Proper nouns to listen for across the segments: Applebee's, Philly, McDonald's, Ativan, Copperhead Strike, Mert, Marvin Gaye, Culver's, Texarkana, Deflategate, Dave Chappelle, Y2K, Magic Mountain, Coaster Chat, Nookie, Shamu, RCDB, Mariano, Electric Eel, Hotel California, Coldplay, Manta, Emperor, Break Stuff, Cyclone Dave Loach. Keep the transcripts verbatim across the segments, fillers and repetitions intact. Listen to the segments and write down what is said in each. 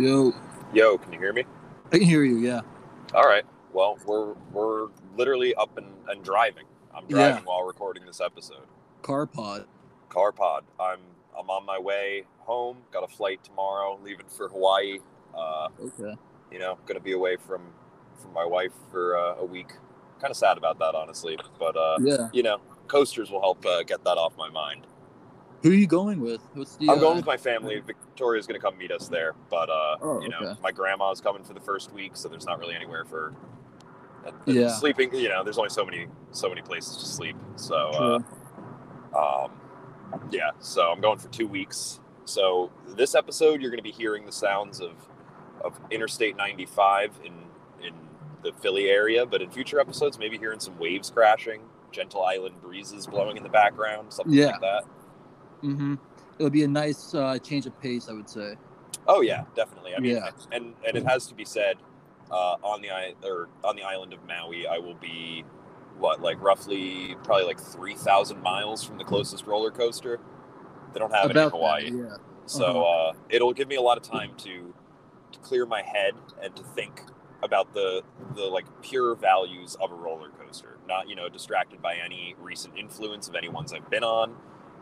Yo. Yo, can you hear me? I can hear you, yeah. All right. Well, we're we're literally up and, and driving. I'm driving yeah. while recording this episode. Car pod. Car pod. I'm I'm on my way home. Got a flight tomorrow, leaving for Hawaii. Uh, okay. You know, gonna be away from from my wife for uh, a week. Kind of sad about that, honestly. But uh, yeah. you know, coasters will help uh, get that off my mind. Who are you going with? What's the, I'm uh, going with my family. Victoria's going to come meet us there. But, uh, oh, you know, okay. my grandma's coming for the first week, so there's not really anywhere for uh, yeah. sleeping. You know, there's only so many so many places to sleep. So, uh, um, yeah, so I'm going for two weeks. So this episode, you're going to be hearing the sounds of, of Interstate ninety-five in, in the Philly area. But in future episodes, maybe hearing some waves crashing, gentle island breezes blowing in the background, something yeah. like that. Mm-hmm. It'll be a nice uh, change of pace, I would say. Oh yeah, definitely. I mean, yeah. and and it has to be said, uh, on the I- or on the island of Maui, I will be what like roughly probably like three thousand miles from the closest roller coaster. They don't have About it in Hawaii, that, yeah. Uh-huh. so uh, it'll give me a lot of time to to clear my head and to think about the the like pure values of a roller coaster. Not you know distracted by any recent influence of any ones I've been on.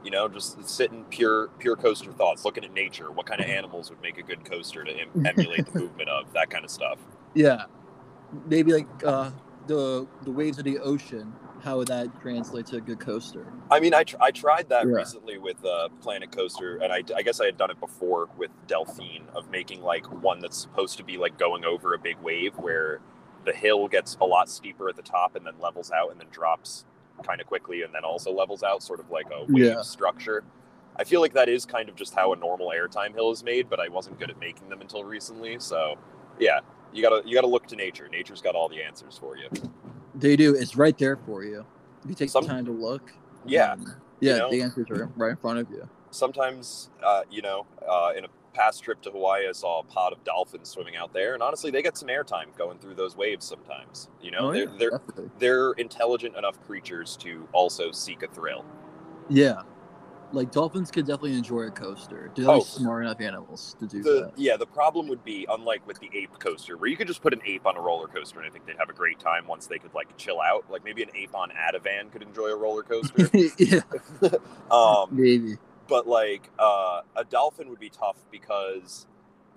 You know, just sitting pure, pure coaster thoughts, looking at nature, what kind of animals would make a good coaster to em- emulate the movement of, that kind of stuff. Yeah. Maybe like uh, the the waves of the ocean, how would that translate to a good coaster? I mean, I, tr- I tried that yeah. recently with uh, Planet Coaster, and I, I guess I had done it before with Delphine, of making like one that's supposed to be like going over a big wave where the hill gets a lot steeper at the top and then levels out and then drops kind of quickly and then also levels out, sort of like a wave yeah. structure. I feel like that is kind of just how a normal airtime hill is made, but I wasn't good at making them until recently. So yeah, you gotta you gotta look to nature. Nature's got all the answers for you. They do. It's right there for you if you take Some, the time to look. Yeah, um, yeah, you know, the answers are right in front of you. Sometimes uh you know uh in a past trip to Hawaii, I saw a pod of dolphins swimming out there, and honestly, they get some airtime going through those waves sometimes. You know, oh, they're yeah, they're, they're intelligent enough creatures to also seek a thrill. Yeah, like dolphins could definitely enjoy a coaster. They're oh, smart enough animals to do the, that. Yeah, the problem would be, unlike with the ape coaster, where you could just put an ape on a roller coaster, and I think they'd have a great time once they could like chill out. Like maybe an ape on Ativan could enjoy a roller coaster. yeah, um, maybe. But, like, uh, a dolphin would be tough because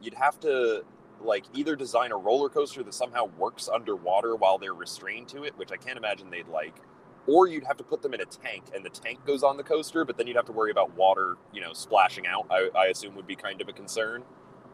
you'd have to, like, either design a roller coaster that somehow works underwater while they're restrained to it, which I can't imagine they'd like, or you'd have to put them in a tank, and the tank goes on the coaster, but then you'd have to worry about water, you know, splashing out, I, I assume would be kind of a concern.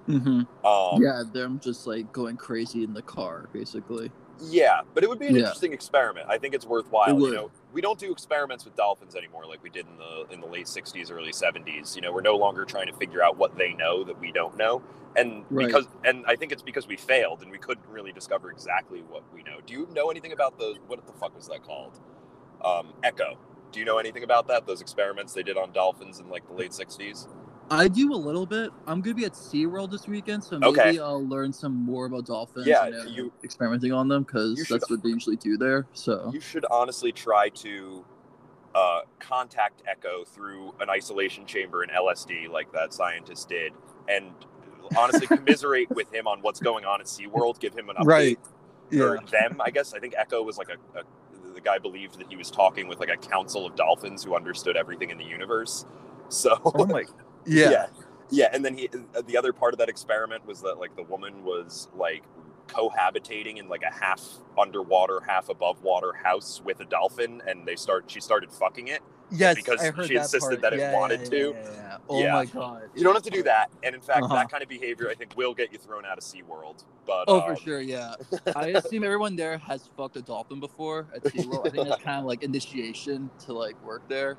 Mm-hmm. Um, yeah, them just, like, going crazy in the car, basically. Yeah, but it would be an yeah. interesting experiment. I think it's worthwhile. It you know, we don't do experiments with dolphins anymore like we did in the in the late sixties, early seventies. You know, we're no longer trying to figure out what they know that we don't know. And right. because and I think it's because we failed and we couldn't really discover exactly what we know. Do you know anything about those, what the fuck was that called? Um, Echo. Do you know anything about that? Those experiments they did on dolphins in like the late sixties? I do a little bit. I'm going to be at SeaWorld this weekend, so maybe okay. I'll learn some more about dolphins yeah, and you, experimenting on them, because that's what they usually do there. So you should honestly try to uh, contact Echo through an isolation chamber in L S D like that scientist did, and honestly commiserate with him on what's going on at SeaWorld, give him an update. Right. Yeah. Or them, I guess. I think Echo was like a... a the guy believed that he was talking with like a council of dolphins who understood everything in the universe. So... Oh my God. Yeah. yeah. Yeah. And then he, the other part of that experiment was that like the woman was like cohabitating in like a half underwater, half above water house with a dolphin. And they start, she started fucking it. Yes. Because I heard she that insisted part. that it yeah, wanted yeah, yeah, to. Yeah, yeah. Oh yeah. my God. You don't have to do that. And in fact, uh-huh. that kind of behavior, I think, will get you thrown out of SeaWorld. But, oh, um... for sure. Yeah. I assume everyone there has fucked a dolphin before at SeaWorld. I think that's kind of like initiation to like work there.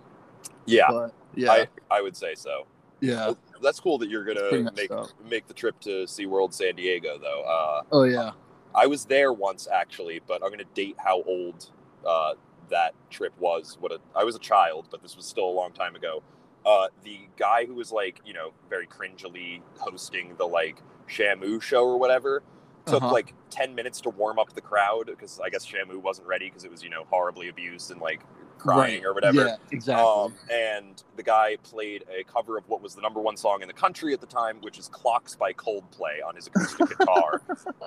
Yeah. But, yeah. I, I would say so. Yeah, that's cool that you're gonna make up. make the trip to SeaWorld San Diego, though. Uh, oh yeah, I was there once actually, but I'm gonna date how old uh, that trip was. What a, I was a child, but this was still a long time ago. Uh, the guy who was like, you know, very cringily hosting the like Shamu show or whatever took uh-huh. like ten minutes to warm up the crowd, because I guess Shamu wasn't ready because it was, you know, horribly abused and like crying right. or whatever. Yeah, exactly. Um, and the guy played a cover of what was the number one song in the country at the time, which is Clocks by Coldplay on his acoustic guitar.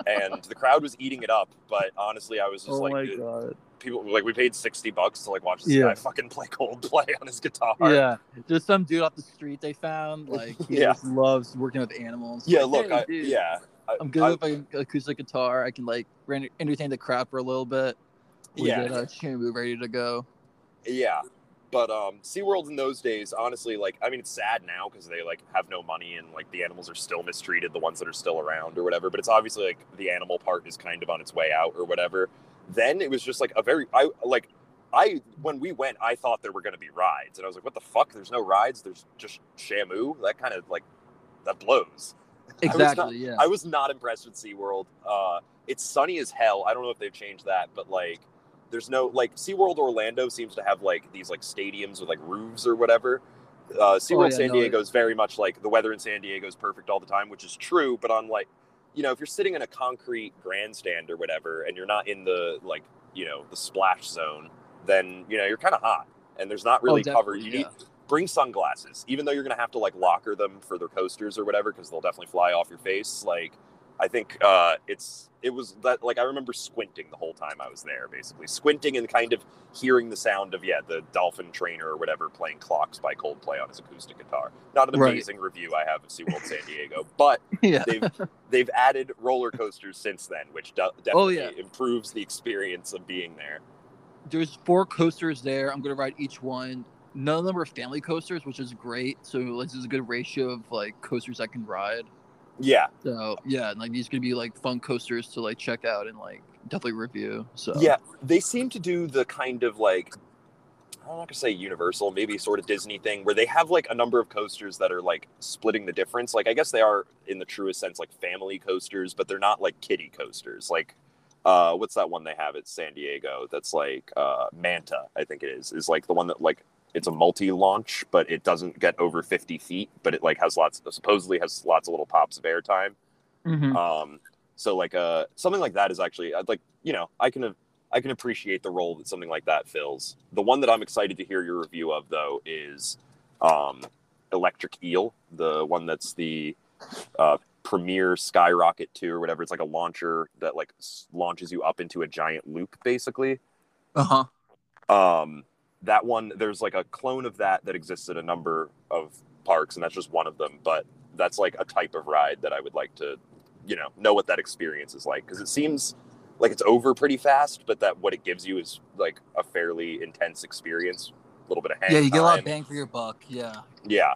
And the crowd was eating it up. But honestly, I was just oh like, my God. people like we paid sixty bucks to like watch this yeah. guy fucking play Coldplay on his guitar. Yeah. Just some dude off the street they found. Like, he yeah. just loves working with animals. Yeah, like, look. Hey, I, yeah. I, I'm good I, with my acoustic guitar. I can like entertain the crowd for a little bit. We yeah, get, uh, Shamu ready to go. Yeah, but um, SeaWorld in those days, honestly, like I mean, it's sad now because they like have no money and like the animals are still mistreated, the ones that are still around or whatever. But it's obviously like the animal part is kind of on its way out or whatever. Then it was just like a very I like I when we went, I thought there were going to be rides, and I was like, what the fuck? There's no rides. There's just Shamu. That kind of like that blows. Exactly. I was not, yeah, I was not impressed with SeaWorld. Uh, it's sunny as hell. I don't know if they've changed that, but like. There's no, like, SeaWorld Orlando seems to have, like, these, like, stadiums with, like, roofs or whatever. Uh, SeaWorld oh, yeah, San no, Diego is yeah. very much, like, the weather in San Diego is perfect all the time, which is true. But on, like, you know, if you're sitting in a concrete grandstand or whatever and you're not in the, like, you know, the splash zone, then, you know, you're kind of hot. And there's not really oh, cover. You yeah. need, bring sunglasses, even though you're going to have to, like, locker them for their coasters or whatever because they'll definitely fly off your face, like... I think uh, it's it was that like I remember squinting the whole time I was there, basically squinting and kind of hearing the sound of, yeah, the dolphin trainer or whatever playing Clocks by Coldplay on his acoustic guitar. Not an right. amazing review I have of SeaWorld San Diego, but yeah. they've they've added roller coasters since then, which do- definitely oh, yeah. improves the experience of being there. There's four coasters there. I'm going to ride each one. None of them are family coasters, which is great. So this is a good ratio of like coasters I can ride. Yeah. So yeah, and like these could be like fun coasters to like check out and like definitely review. So yeah, they seem to do the kind of like I'm not gonna say Universal, maybe sort of Disney thing where they have like a number of coasters that are like splitting the difference. Like I guess they are in the truest sense like family coasters, but they're not like kiddie coasters. Like uh, what's that one they have at San Diego? That's like uh, Manta, I think it is. Is like the one that like. It's a multi-launch, but it doesn't get over fifty feet. But it like has lots, supposedly has lots of little pops of airtime. Mm-hmm. Um, so like uh, something like that is actually like you know I can I can appreciate the role that something like that fills. The one that I'm excited to hear your review of though is um, Electric Eel, the one that's the uh, premier Skyrocket two or whatever. It's like a launcher that like launches you up into a giant loop, basically. Uh huh. Um. That one, there's like a clone of that that exists at a number of parks, and that's just one of them. But that's like a type of ride that I would like to, you know, know what that experience is like. Because it seems like it's over pretty fast, but that what it gives you is like a fairly intense experience, a little bit of hang time. Yeah, you get a lot of bang for your buck, yeah. Yeah.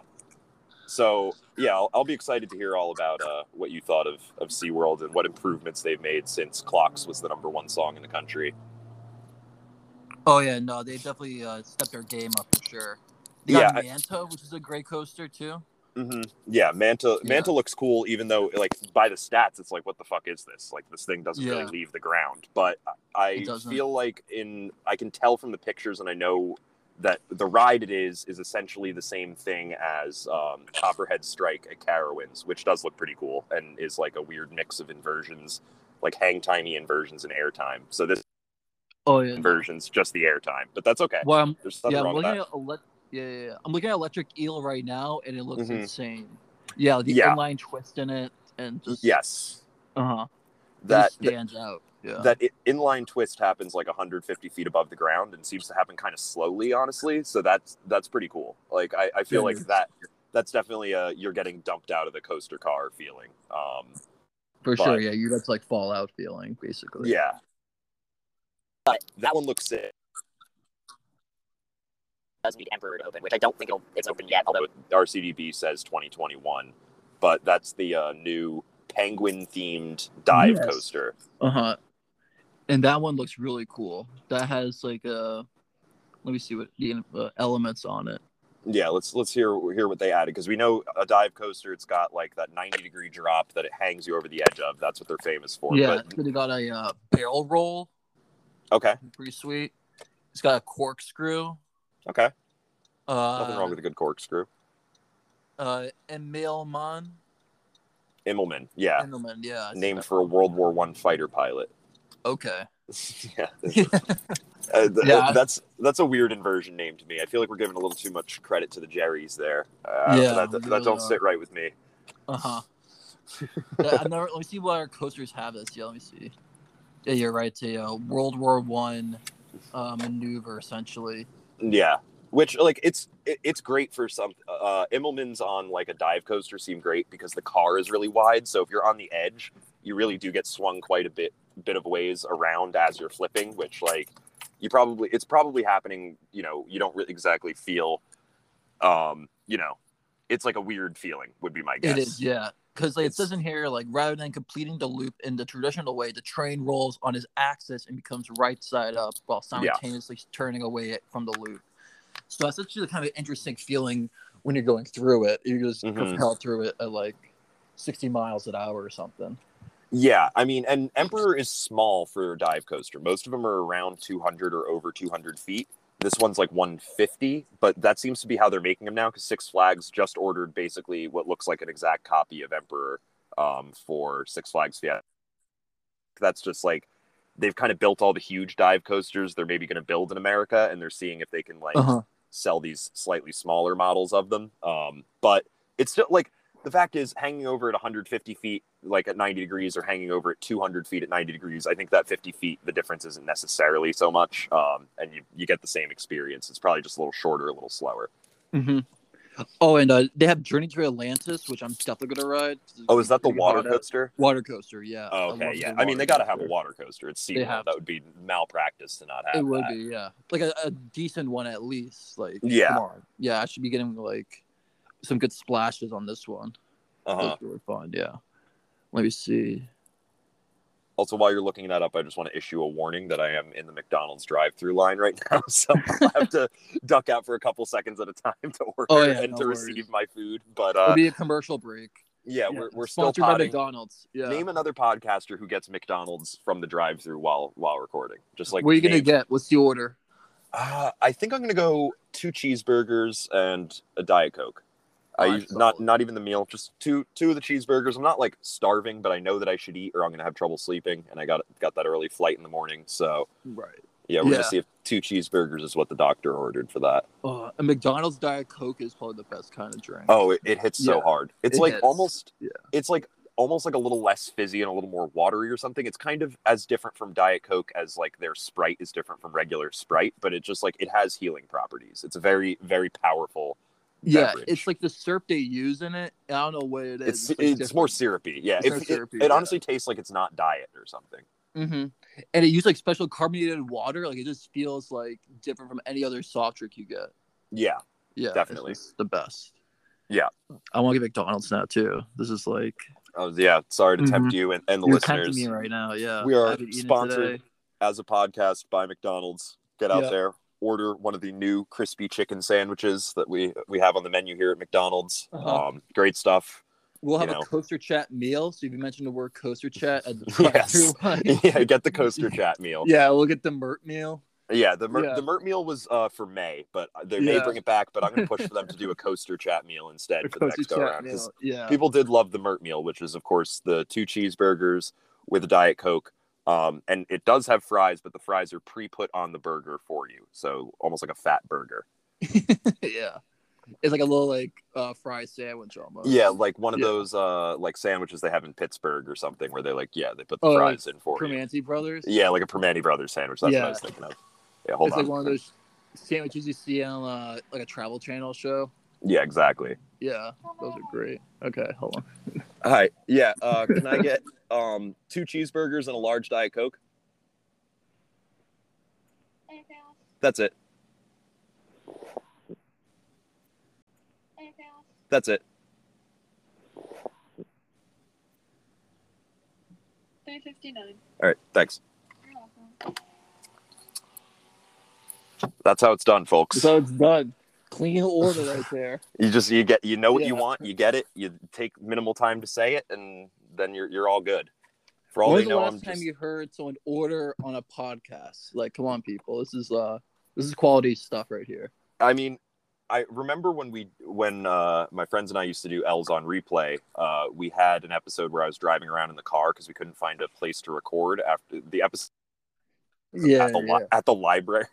So, yeah, I'll, I'll be excited to hear all about uh, what you thought of, of SeaWorld and what improvements they've made since Clocks was the number one song in the country. Oh, yeah, no, they definitely uh, stepped their game up for sure. They got yeah, Manta, I, which is a great coaster, too. Mm-hmm. Yeah, Manta yeah. Manta looks cool, even though, like, by the stats, it's like, what the fuck is this? Like, this thing doesn't yeah. really leave the ground. But I feel like in I can tell from the pictures, and I know that the ride it is is essentially the same thing as um, Copperhead Strike at Carowinds, which does look pretty cool and is, like, a weird mix of inversions, like hang-timey inversions and airtime. So this... Oh yeah, versions just the airtime, but that's okay. Well, I'm, There's nothing yeah, wrong I'm looking with that. At ele- yeah, yeah, yeah, I'm looking at Electric Eel right now, and it looks mm-hmm. insane. Yeah, the yeah. inline twist in it, and just yes, uh huh, that stands that, out. Yeah, that it, inline twist happens like one hundred fifty feet above the ground, and seems to happen kind of slowly, honestly. So that's that's pretty cool. Like I, I feel like that that's definitely a you're getting dumped out of the coaster car feeling. Um, For but, sure, yeah, you that's like Fallout feeling basically. Yeah. But that one looks sick. Does need Emperor to open, which I don't think it'll, it's open yet. Although R C D B says twenty twenty-one, but that's the uh, new penguin-themed dive yes. coaster. Uh huh. And that one looks really cool. That has like a. Let me see what the uh, elements on it. Yeah, let's let's hear hear what they added because we know a dive coaster. It's got like that ninety degree drop that it hangs you over the edge of. That's what they're famous for. Yeah, but... they got a uh, barrel roll. Okay. Pretty sweet. It's got a corkscrew. Okay. Uh, Nothing wrong with a good corkscrew. Uh, Immelman. Immelman, yeah. Immelman, yeah. Named for a World War One fighter pilot. Okay. yeah. Uh, th- yeah. That's that's a weird inversion name to me. I feel like we're giving a little too much credit to the Jerry's there. Uh, yeah, that, that, that don't are. sit right with me. Uh huh. yeah, I never. Let me see what our coasters have this. Yeah, let me see. Yeah, you're right. It's a uh, World War One uh, maneuver, essentially. Yeah, which like it's it, it's great for some. Uh, Immelman's on like a dive coaster seem great because the car is really wide. So if you're on the edge, you really do get swung quite a bit bit of ways around as you're flipping, which like. You probably, it's probably happening, you know, you don't really exactly feel, um, you know, it's like a weird feeling would be my guess. It is, yeah. Because like, it says in here, like, rather than completing the loop in the traditional way, the train rolls on its axis and becomes right side up while simultaneously yeah. turning away from the loop. So that's actually the kind of interesting feeling when you're going through it. You're just mm-hmm. propelled through it at like sixty miles an hour or something. Yeah, I mean, and Emperor is small for a dive coaster. Most of them are around two hundred or over two hundred feet. This one's like one fifty, but that seems to be how they're making them now, because Six Flags just ordered basically what looks like an exact copy of Emperor um, for Six Flags Fiesta. That's just like, they've kind of built all the huge dive coasters they're maybe going to build in America, and they're seeing if they can, like, uh-huh. sell these slightly smaller models of them. Um, but it's still, like... The fact is, hanging over at one hundred fifty feet, like at ninety degrees, or hanging over at two hundred feet at ninety degrees, I think that fifty feet, the difference isn't necessarily so much, um, and you, you get the same experience. It's probably just a little shorter, a little slower. Mm-hmm. Oh, and uh, they have Journey to Atlantis, which I'm definitely going to ride. Oh, is that the water coaster? Water coaster, yeah. Oh, okay, I yeah. I mean, they got to have a water coaster. It's SeaWorld. That would be malpractice to not have that. It would that. be, yeah. Like a, a decent one at least. Like, yeah. Come on. Yeah, I should be getting, like... some good splashes on this one. Uh-huh. That was really fun, yeah. Let me see. Also, while you're looking that up, I just want to issue a warning that I am in the McDonald's drive-through line right now, so I'll have to duck out for a couple seconds at a time to order oh, yeah, and no to worries. receive my food. But uh, it'll be a commercial break. Yeah, yeah we're we're still sponsored by McDonald's. Yeah. Name another podcaster who gets McDonald's from the drive-through while while recording. Just like what are you name... gonna get? What's the order? Uh, I think I'm gonna go two cheeseburgers and a Diet Coke. I, not not even the meal, just two two of the cheeseburgers. I'm not like starving, but I know that I should eat or I'm gonna have trouble sleeping. And I got got that early flight in the morning, so right. Yeah, we're yeah. gonna see if two cheeseburgers is what the doctor ordered for that. Uh, a McDonald's Diet Coke is probably the best kind of drink. Oh, it, it hits yeah. so hard. It's it like hits. almost. Yeah. It's like almost like a little less fizzy and a little more watery or something. It's kind of as different from Diet Coke as like their Sprite is different from regular Sprite, but it just like it has healing properties. It's a very very powerful. Beverage. Yeah, it's like the syrup they use in it. I don't know what it is. It's, it's, like it's more syrupy. Yeah, it's it, syrupy, it, it yeah. honestly tastes like it's not diet or something. Mm-hmm. And it uses like special carbonated water. Like it just feels like different from any other soft drink you get. Yeah, yeah, definitely the best. Yeah, I want to get McDonald's now too. This is like. Oh yeah, sorry to mm-hmm. tempt you and, and the You're listeners. Tempting me right now, yeah. We are sponsored as a podcast by McDonald's. Get out yeah. there. Order one of the new crispy chicken sandwiches that we we have on the menu here at McDonald's. Uh-huh. Um, great stuff. We'll have you know. a Coaster Chat meal. So if you mentioned the word Coaster Chat at the drive-thru line. Yeah, get the Coaster Chat meal. Yeah, we'll get the Mert meal. Yeah, the Mert, yeah. the Mert meal was uh, for May, but they yeah. may bring it back, but I'm going to push for them to do a Coaster Chat meal instead a for the Coaster next go-around. Because yeah. people did love the Mert meal, which is, of course, the two cheeseburgers with a Diet Coke. Um, and it does have fries, but the fries are pre-put on the burger for you. So almost like a fat burger. yeah. It's like a little like uh, fry sandwich almost. Yeah, like one of yeah. those uh, like sandwiches they have in Pittsburgh or something where they like, yeah, they put the oh, fries like in for Primanti you. Primanti Brothers? Yeah, like a Primanti Brothers sandwich. That's yeah. what I was thinking of. Yeah, hold it's on. It's like one of those sandwiches you see on uh, like a Travel Channel show. Yeah, exactly. Yeah, those are great. Okay, hold on. All right. Yeah, uh, can I get... Um, two cheeseburgers and a large Diet Coke. That's it. That's it. Three fifty nine. All right, thanks. You're welcome. That's how it's done, folks. So it's done. Clean order right there. You just you get you know what yeah. you want, you get it, you take minimal time to say it, and then you're you're all good. For all When's they know, the last I'm time just... you heard someone order on a podcast? Like, come on, people, this is uh this is quality stuff right here. I mean, I remember when we when uh, my friends and I used to do L's on Replay. Uh, we had an episode where I was driving around in the car because we couldn't find a place to record after the episode. yeah, at, the li- yeah. at the library,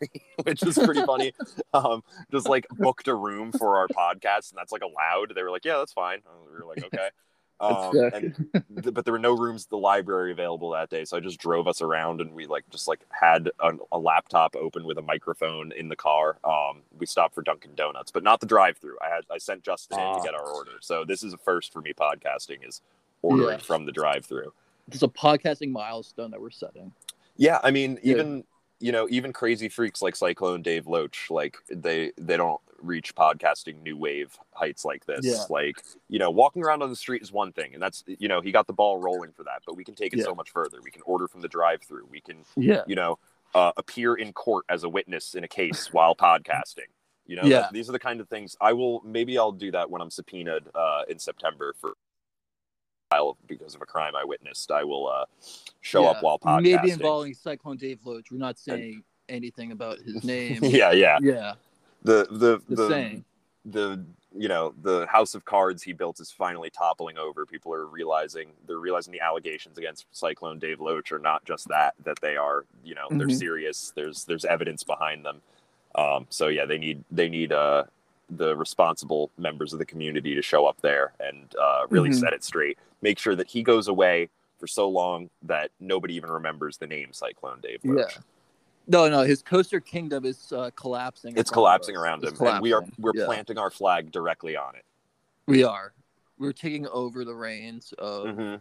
which is pretty funny. Um, just like booked a room for our podcast, and that's like allowed. They were like, "Yeah, that's fine." And we were like, "Okay." Um, and th- but there were no rooms at the library available that day, so I just drove us around, and we like just like had a, a laptop open with a microphone in the car. Um, we stopped for Dunkin' Donuts, but not the drive-through. I had I sent Justin ah. in to get our order, so this is a first for me. Podcasting is ordering yeah. from the drive-through. It's a podcasting milestone that we're setting. Yeah, I mean, yeah. even you know, even crazy freaks like Cyclone Dave Loach, like they they don't reach podcasting new wave heights like this. Yeah. Like, you know, walking around on the street is one thing, and that's, you know, he got the ball rolling for that, but we can take it yeah. so much further. We can order from the drive-through. We can, yeah. you know, uh, appear in court as a witness in a case while podcasting. You know, yeah. these are the kind of things I will, maybe I'll do that when I'm subpoenaed uh, in September for because of a crime I witnessed. I will uh, show yeah. up while podcasting. Maybe involving Cyclone Dave Loach. We're not saying and, anything about his name. Yeah, yeah. Yeah. The the the, the, the you know, the house of cards he built is finally toppling over. People are realizing they're realizing the allegations against Cyclone Dave Loach are not just that, that they are, you know, mm-hmm. they're serious. There's there's evidence behind them. Um, so yeah, they need they need uh the responsible members of the community to show up there and uh, really mm-hmm. set it straight. Make sure that he goes away for so long that nobody even remembers the name Cyclone Dave Loach. Yeah. No, no, his coaster kingdom is uh, collapsing. It's collapsing around him, collapsing. And we are we're yeah. planting our flag directly on it. We are. We're taking over the reins of mm-hmm.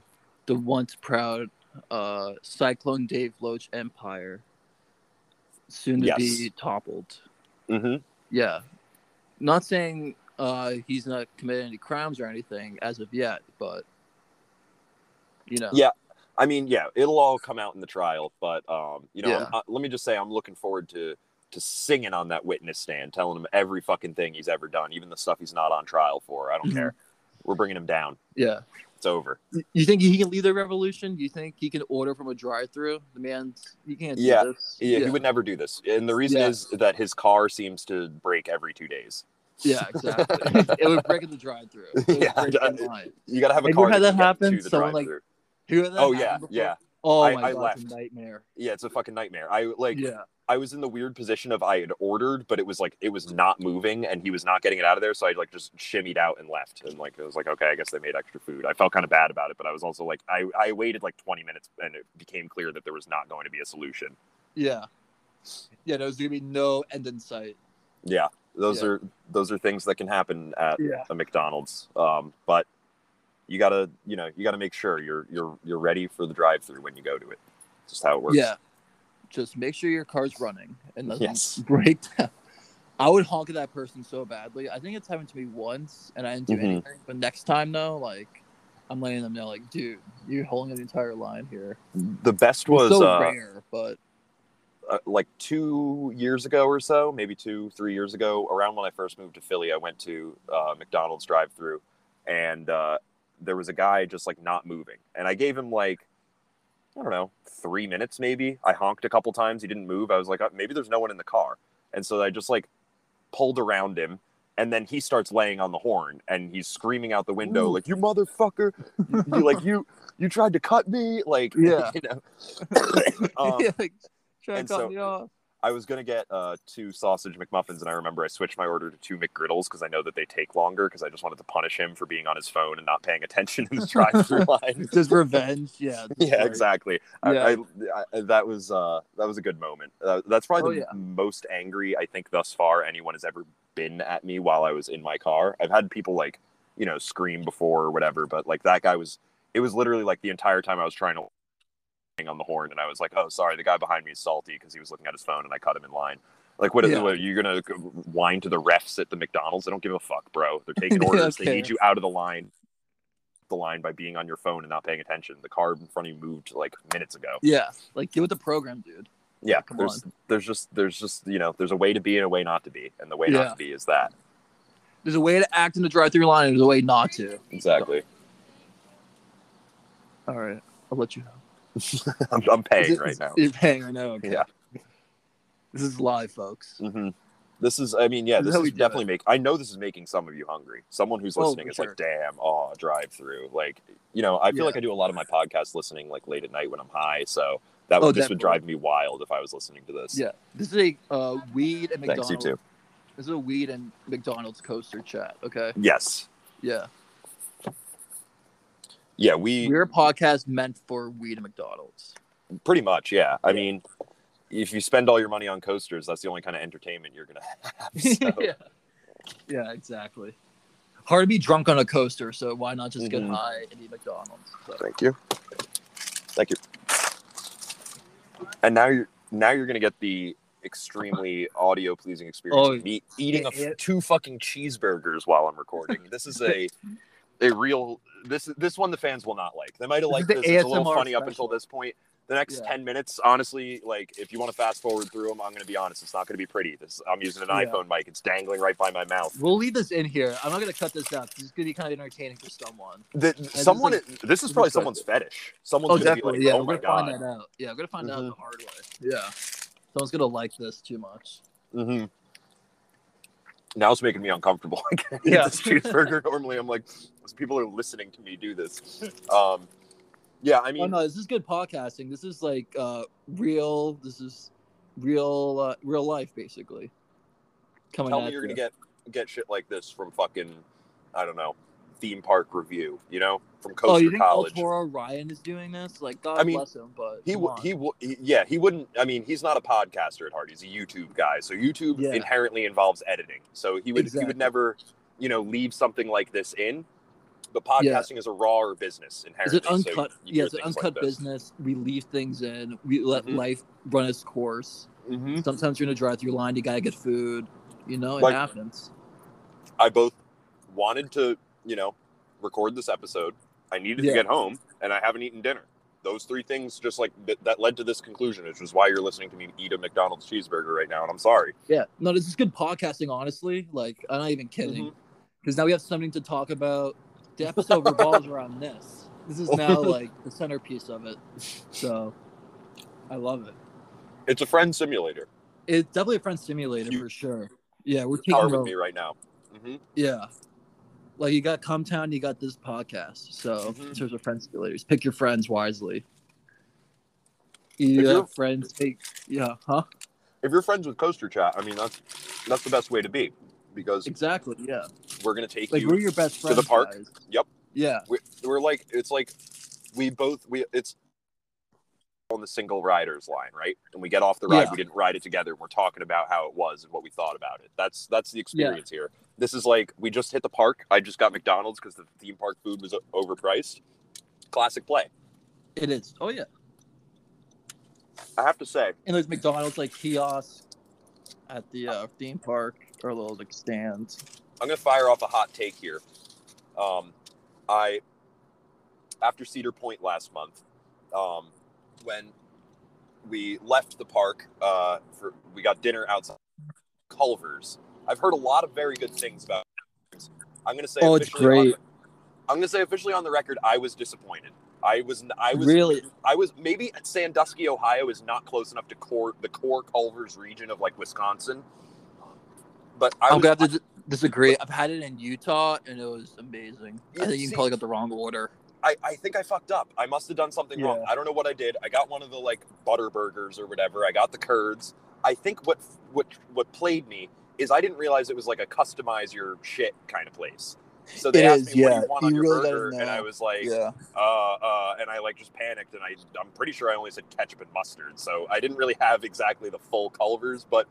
the once proud uh, Cyclone Dave Loach empire, soon to yes. be toppled. Mm-hmm. Yeah. Not saying uh, he's not committed any crimes or anything as of yet, but you know. Yeah, I mean, yeah, it'll all come out in the trial, but um, you know, yeah. uh, let me just say, I'm looking forward to to singing on that witness stand, telling him every fucking thing he's ever done, even the stuff he's not on trial for. I don't mm-hmm. care. We're bringing him down. Yeah, it's over. You think he can lead the revolution? You think he can order from a drive-through? The man, he can't. Do yeah. this. yeah, yeah, he would never do this, and the reason yeah. is that his car seems to break every two days. Yeah, exactly. It would break in the drive-through. Yeah, I, you gotta have a have car. You had that happen? Someone like who? Had that oh yeah, before? yeah. Oh I, my I god, left. It's a nightmare. Yeah, it's a fucking nightmare. I like. Yeah. I was in the weird position of I had ordered, but it was like, it was not moving and he was not getting it out of there. So I like just shimmied out and left. And like, it was like, okay, I guess they made extra food. I felt kind of bad about it, but I was also like, I, I waited like twenty minutes and it became clear that there was not going to be a solution. Yeah. Yeah. There was going to be no end in sight. Yeah. Those yeah. are, those are things that can happen at yeah. a McDonald's. Um, but you gotta, you know, you gotta make sure you're, you're, you're ready for the drive-through when you go to it. It's just how it works. Yeah. Just make sure your car's running and doesn't yes. break down. I would honk at that person so badly. I think it's happened to me once, and I didn't do mm-hmm. anything. But next time, though, like I'm letting them know, like, dude, you're holding the entire line here. The best was so uh, rare, but uh, like two years ago or so, maybe two, three years ago, around when I first moved to Philly, I went to uh, McDonald's drive-through, and uh, there was a guy just like not moving, and I gave him like. I don't know, three minutes maybe. I honked a couple times. He didn't move. I was like, oh, maybe there's no one in the car. And so I just like pulled around him. And then he starts laying on the horn and he's screaming out the window, Ooh. like, you motherfucker. you, like, you you tried to cut me. Like, yeah. you know. um, yeah, like, try and to cut so me off. I was going to get uh, two sausage McMuffins. And I remember I switched my order to two McGriddles because I know that they take longer because I just wanted to punish him for being on his phone and not paying attention in his drive-through line. Just revenge. Yeah. Yeah, right. exactly. Yeah. I, I, I, that was uh, that was a good moment. Uh, that's probably oh, the yeah. most angry I think thus far anyone has ever been at me while I was in my car. I've had people like, you know, scream before or whatever, but like that guy was, it was literally like the entire time I was trying to on the horn and I was like, oh, sorry, the guy behind me is salty because he was looking at his phone and I cut him in line. Like, what, yeah. what are you gonna whine to the refs at the McDonald's? They don't give a fuck, bro. They're taking orders. okay. They need you out of the line the line by being on your phone and not paying attention. The car in front of you moved like minutes ago. Yeah, like get with the program, dude. Yeah, like, there's on. there's just there's just you know there's a way to be and a way not to be, and the way yeah. not to be is that there's a way to act in the drive-through line and there's a way not to. Exactly. So. All right, I'll let you know. I'm, I'm paying it, right now. You're paying right now. Okay. Yeah. This is live, folks. Mm-hmm. This is, I mean, yeah, this, this is definitely making, I know this is making some of you hungry. Someone who's listening oh, is sure. like, damn, oh, drive through. Like, you know, I feel yeah. like I do a lot of my podcast listening like late at night when I'm high. So That would, oh, this would drive me wild if I was listening to this. Yeah, this is a uh, weed and McDonald's. Thanks, you too. This is a weed and McDonald's coaster chat. Okay. Yes. Yeah. Yeah, we. We're a podcast meant for weed and McDonald's. Pretty much, yeah. I yeah. mean, if you spend all your money on coasters, that's the only kind of entertainment you're gonna have. So. yeah. Yeah, exactly. Hard to be drunk on a coaster, so why not just mm-hmm. get high and eat McDonald's? So. Thank you. Thank you. And now you're now you're gonna get the extremely audio pleasing experience oh, of me eating it, a, it, two fucking cheeseburgers while I'm recording. This is a a real this this one the fans will not like. They might have liked this. It's a little funny special. Up until this point. The next yeah. ten minutes, honestly, like if you want to fast forward through them, I'm going to be honest, it's not going to be pretty. This I'm using an yeah. iPhone mic; it's dangling right by my mouth. We'll leave this in here. I'm not going to cut this out. This is going to be kind of entertaining for someone. The, someone, just, like, this is probably someone's fetish. Someone's oh, going to be like, yeah, "Oh my god!" We're going to find that out. Yeah, we're going to find mm-hmm. out the hard way. Yeah, someone's going to like this too much. Mm-hmm. Now it's making me uncomfortable. I can't yeah. eat this cheeseburger. Normally, I'm like, people are listening to me do this. Um, Yeah, I mean, oh, no, this is good podcasting. This is like uh, real. This is real, uh, real life, basically. Coming tell me you're you. gonna get get shit like this from fucking, I don't know, theme park review. You know, from Coaster oh, you think College. El Toro Ryan is doing this? Like, God I mean, bless him, but he w- he, w- he yeah, he wouldn't. I mean, he's not a podcaster at heart. He's a YouTube guy, so YouTube yeah. inherently involves editing. So he would exactly. he would never, you know, leave something like this in. But podcasting yeah. is a raw business inherently. It's an uncut, so yeah, it's an uncut like business. We leave things in. We let mm-hmm. life run its course. Mm-hmm. Sometimes you're in a drive-through line. You gotta get food. You know, it like, happens. I both wanted to, you know, record this episode. I needed yeah. to get home, and I haven't eaten dinner. Those three things just like th- that led to this conclusion, which is why you're listening to me eat a McDonald's cheeseburger right now. And I'm sorry. Yeah, no, this is good podcasting. Honestly, like I'm not even kidding, because mm-hmm. now we have something to talk about. The episode revolves around this. This is now like the centerpiece of it. So I love it. It's a friend simulator. It's definitely a friend simulator you, for sure. Yeah, we're taking over me right now. Mm-hmm. Yeah. Like you got Cumtown, you got this podcast. So mm-hmm. in terms of friend simulators, pick your friends wisely. Yeah, friends take yeah, huh? If you're friends with Coaster Chat, I mean that's that's the best way to be. Because exactly, yeah, we're gonna take like, you we're your best friends, to the park. Guys. Yep, yeah, we're, we're like it's like we both we it's on the single riders line, right? And we get off the ride, yeah. we didn't ride it together, and we're talking about how it was and what we thought about it. That's that's the experience yeah. here. This is like we just hit the park. I just got McDonald's because the theme park food was overpriced. Classic play. It is. Oh yeah. I have to say, and there's McDonald's like kiosks at the uh, theme park. Or a little like stand. I'm gonna fire off a hot take here. Um, I after Cedar Point last month, um, when we left the park, uh, for we got dinner outside Culver's. I've heard a lot of very good things about. I'm gonna say, oh, it's great. On, I'm gonna say officially on the record, I was disappointed. I was, I was really, I was maybe Sandusky, Ohio, is not close enough to core the core Culver's region of like Wisconsin. But I I'm going to have to disagree. But, I've had it in Utah, and it was amazing. Yeah, I think you see, probably got the wrong order. I, I think I fucked up. I must have done something yeah. wrong. I don't know what I did. I got one of the, like, butter burgers or whatever. I got the curds. I think what what what played me is I didn't realize it was, like, a customize your shit kind of place. So they it asked is, me yeah. what do you want you on your really burger, and I was like, yeah. uh, uh, and I, like, just panicked, and I, I'm pretty sure I only said ketchup and mustard. So I didn't really have exactly the full Culver's, but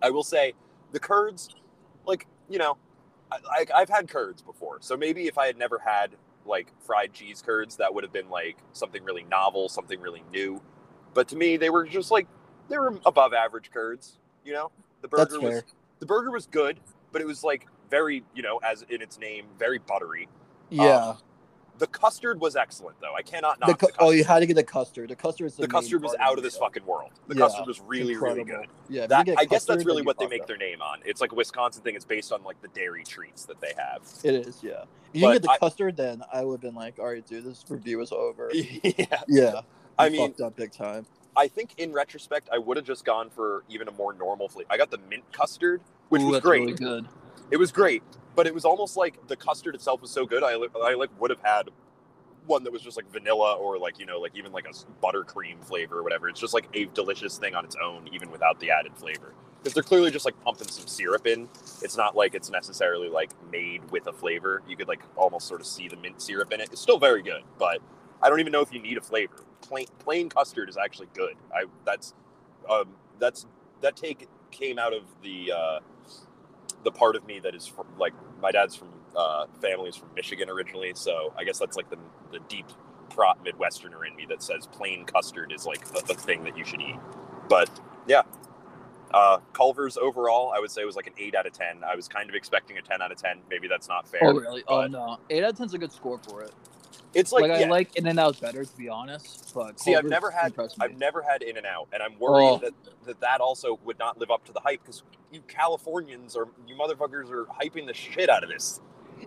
I will say... The curds, like, you know, I, I, I've had curds before. So maybe if I had never had, like, fried cheese curds, that would have been, like, something really novel, something really new. But to me, they were just, like, they were above average curds, you know? The burger That's was fair. The burger was good, but it was, like, very, you know, as in its name, very buttery. Yeah. Um, the custard was excellent, though. I cannot knock the, cu- the custard. Oh, you had to get the custard. The custard is the, the custard was out of this fucking world. The yeah, custard was really, incredible. really good. Yeah, that, custard, I guess that's really what they make up. Their name on. It's like a Wisconsin thing. It's based on like the dairy treats that they have. It is, yeah. If you didn't get the I, custard, then I would have been like, all right, dude, this review is over. Yeah. Yeah. I mean, fucked up big time. I think in retrospect, I would have just gone for even a more normal flavor. I got the mint custard, which Ooh, was that's great. Really good. It was great. But it was almost like the custard itself was so good, I, I like would have had one that was just like vanilla or like, you know, like even like a buttercream flavor or whatever. It's just like a delicious thing on its own, even without the added flavor. Because they're clearly just like pumping some syrup in. It's not like it's necessarily like made with a flavor. You could like almost sort of see the mint syrup in it. It's still very good, but I don't even know if you need a flavor. Plain, plain custard is actually good. I that's um, that's that take came out of the uh, the part of me that is from, like, my dad's from uh, family's from Michigan originally, so I guess that's like the the deep prop Midwesterner in me that says plain custard is like the, the thing that you should eat. But yeah. Uh, Culver's overall, I would say, was like an eight out of ten. I was kind of expecting a ten out of ten. Maybe that's not fair. Oh, really? Oh, no. eight out of ten is a good score for it. It's like, like yeah. I like In-N-Out better, to be honest. But see, I've never had I've never had In-N-Out, and I'm worried oh. that, that that also would not live up to the hype, because you Californians or you motherfuckers are hyping the shit out of this.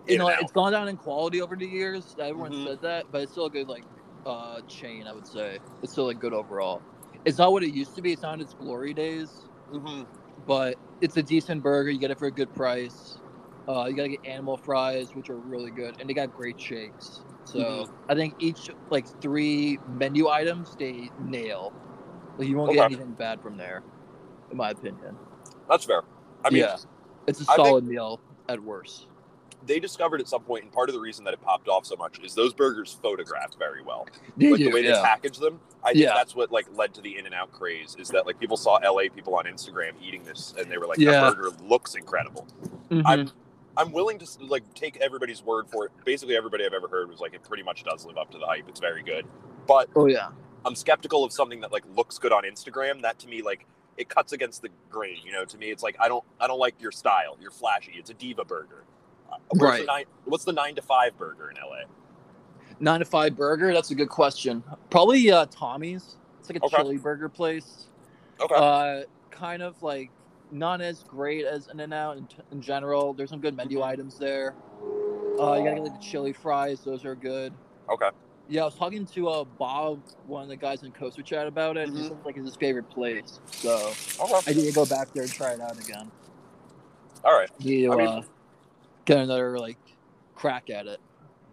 You know, it's gone down in quality over the years. Everyone mm-hmm. said that, but it's still a good like uh, chain, I would say. It's still like good overall. It's not what it used to be. It's not in its glory days. Mm-hmm. But it's a decent burger. You get it for a good price. Uh, you gotta get animal fries, which are really good, and they got great shakes. So mm-hmm. I think each like three menu items they nail. Like you won't okay. get anything bad from there, in my opinion. That's fair. I mean, yeah, it's a solid meal at worst. They discovered at some point, and part of the reason that it popped off so much is those burgers photographed very well. They like do, the way yeah. they package them, I think yeah. that's what like led to the In-N-Out craze. Is that like people saw L A people on Instagram eating this, and they were like, yeah. "That burger looks incredible." Mm-hmm. I'm I'm willing to like take everybody's word for it. Basically, everybody I've ever heard was like, "It pretty much does live up to the hype. It's very good." But oh yeah, I'm skeptical of something that like looks good on Instagram. That to me like. It cuts against the grain, you know. To me, it's like I don't, I don't like your style. You're flashy. It's a diva burger. Uh, what's right. The nine, what's the nine to five burger in L A? Nine to five burger. That's a good question. Probably uh, Tommy's. It's like a okay. chili burger place. Okay. Uh, kind of like not as great as In-N-Out in, t- in general. There's some good menu items there. Uh, you gotta get like the chili fries. Those are good. Okay. Yeah, I was talking to uh, Bob, one of the guys in Coaster Chat, about it. Mm-hmm. He seems like it's his favorite place. So right. I need to go back there and try it out again. All right. You, I mean, uh, get another like crack at it.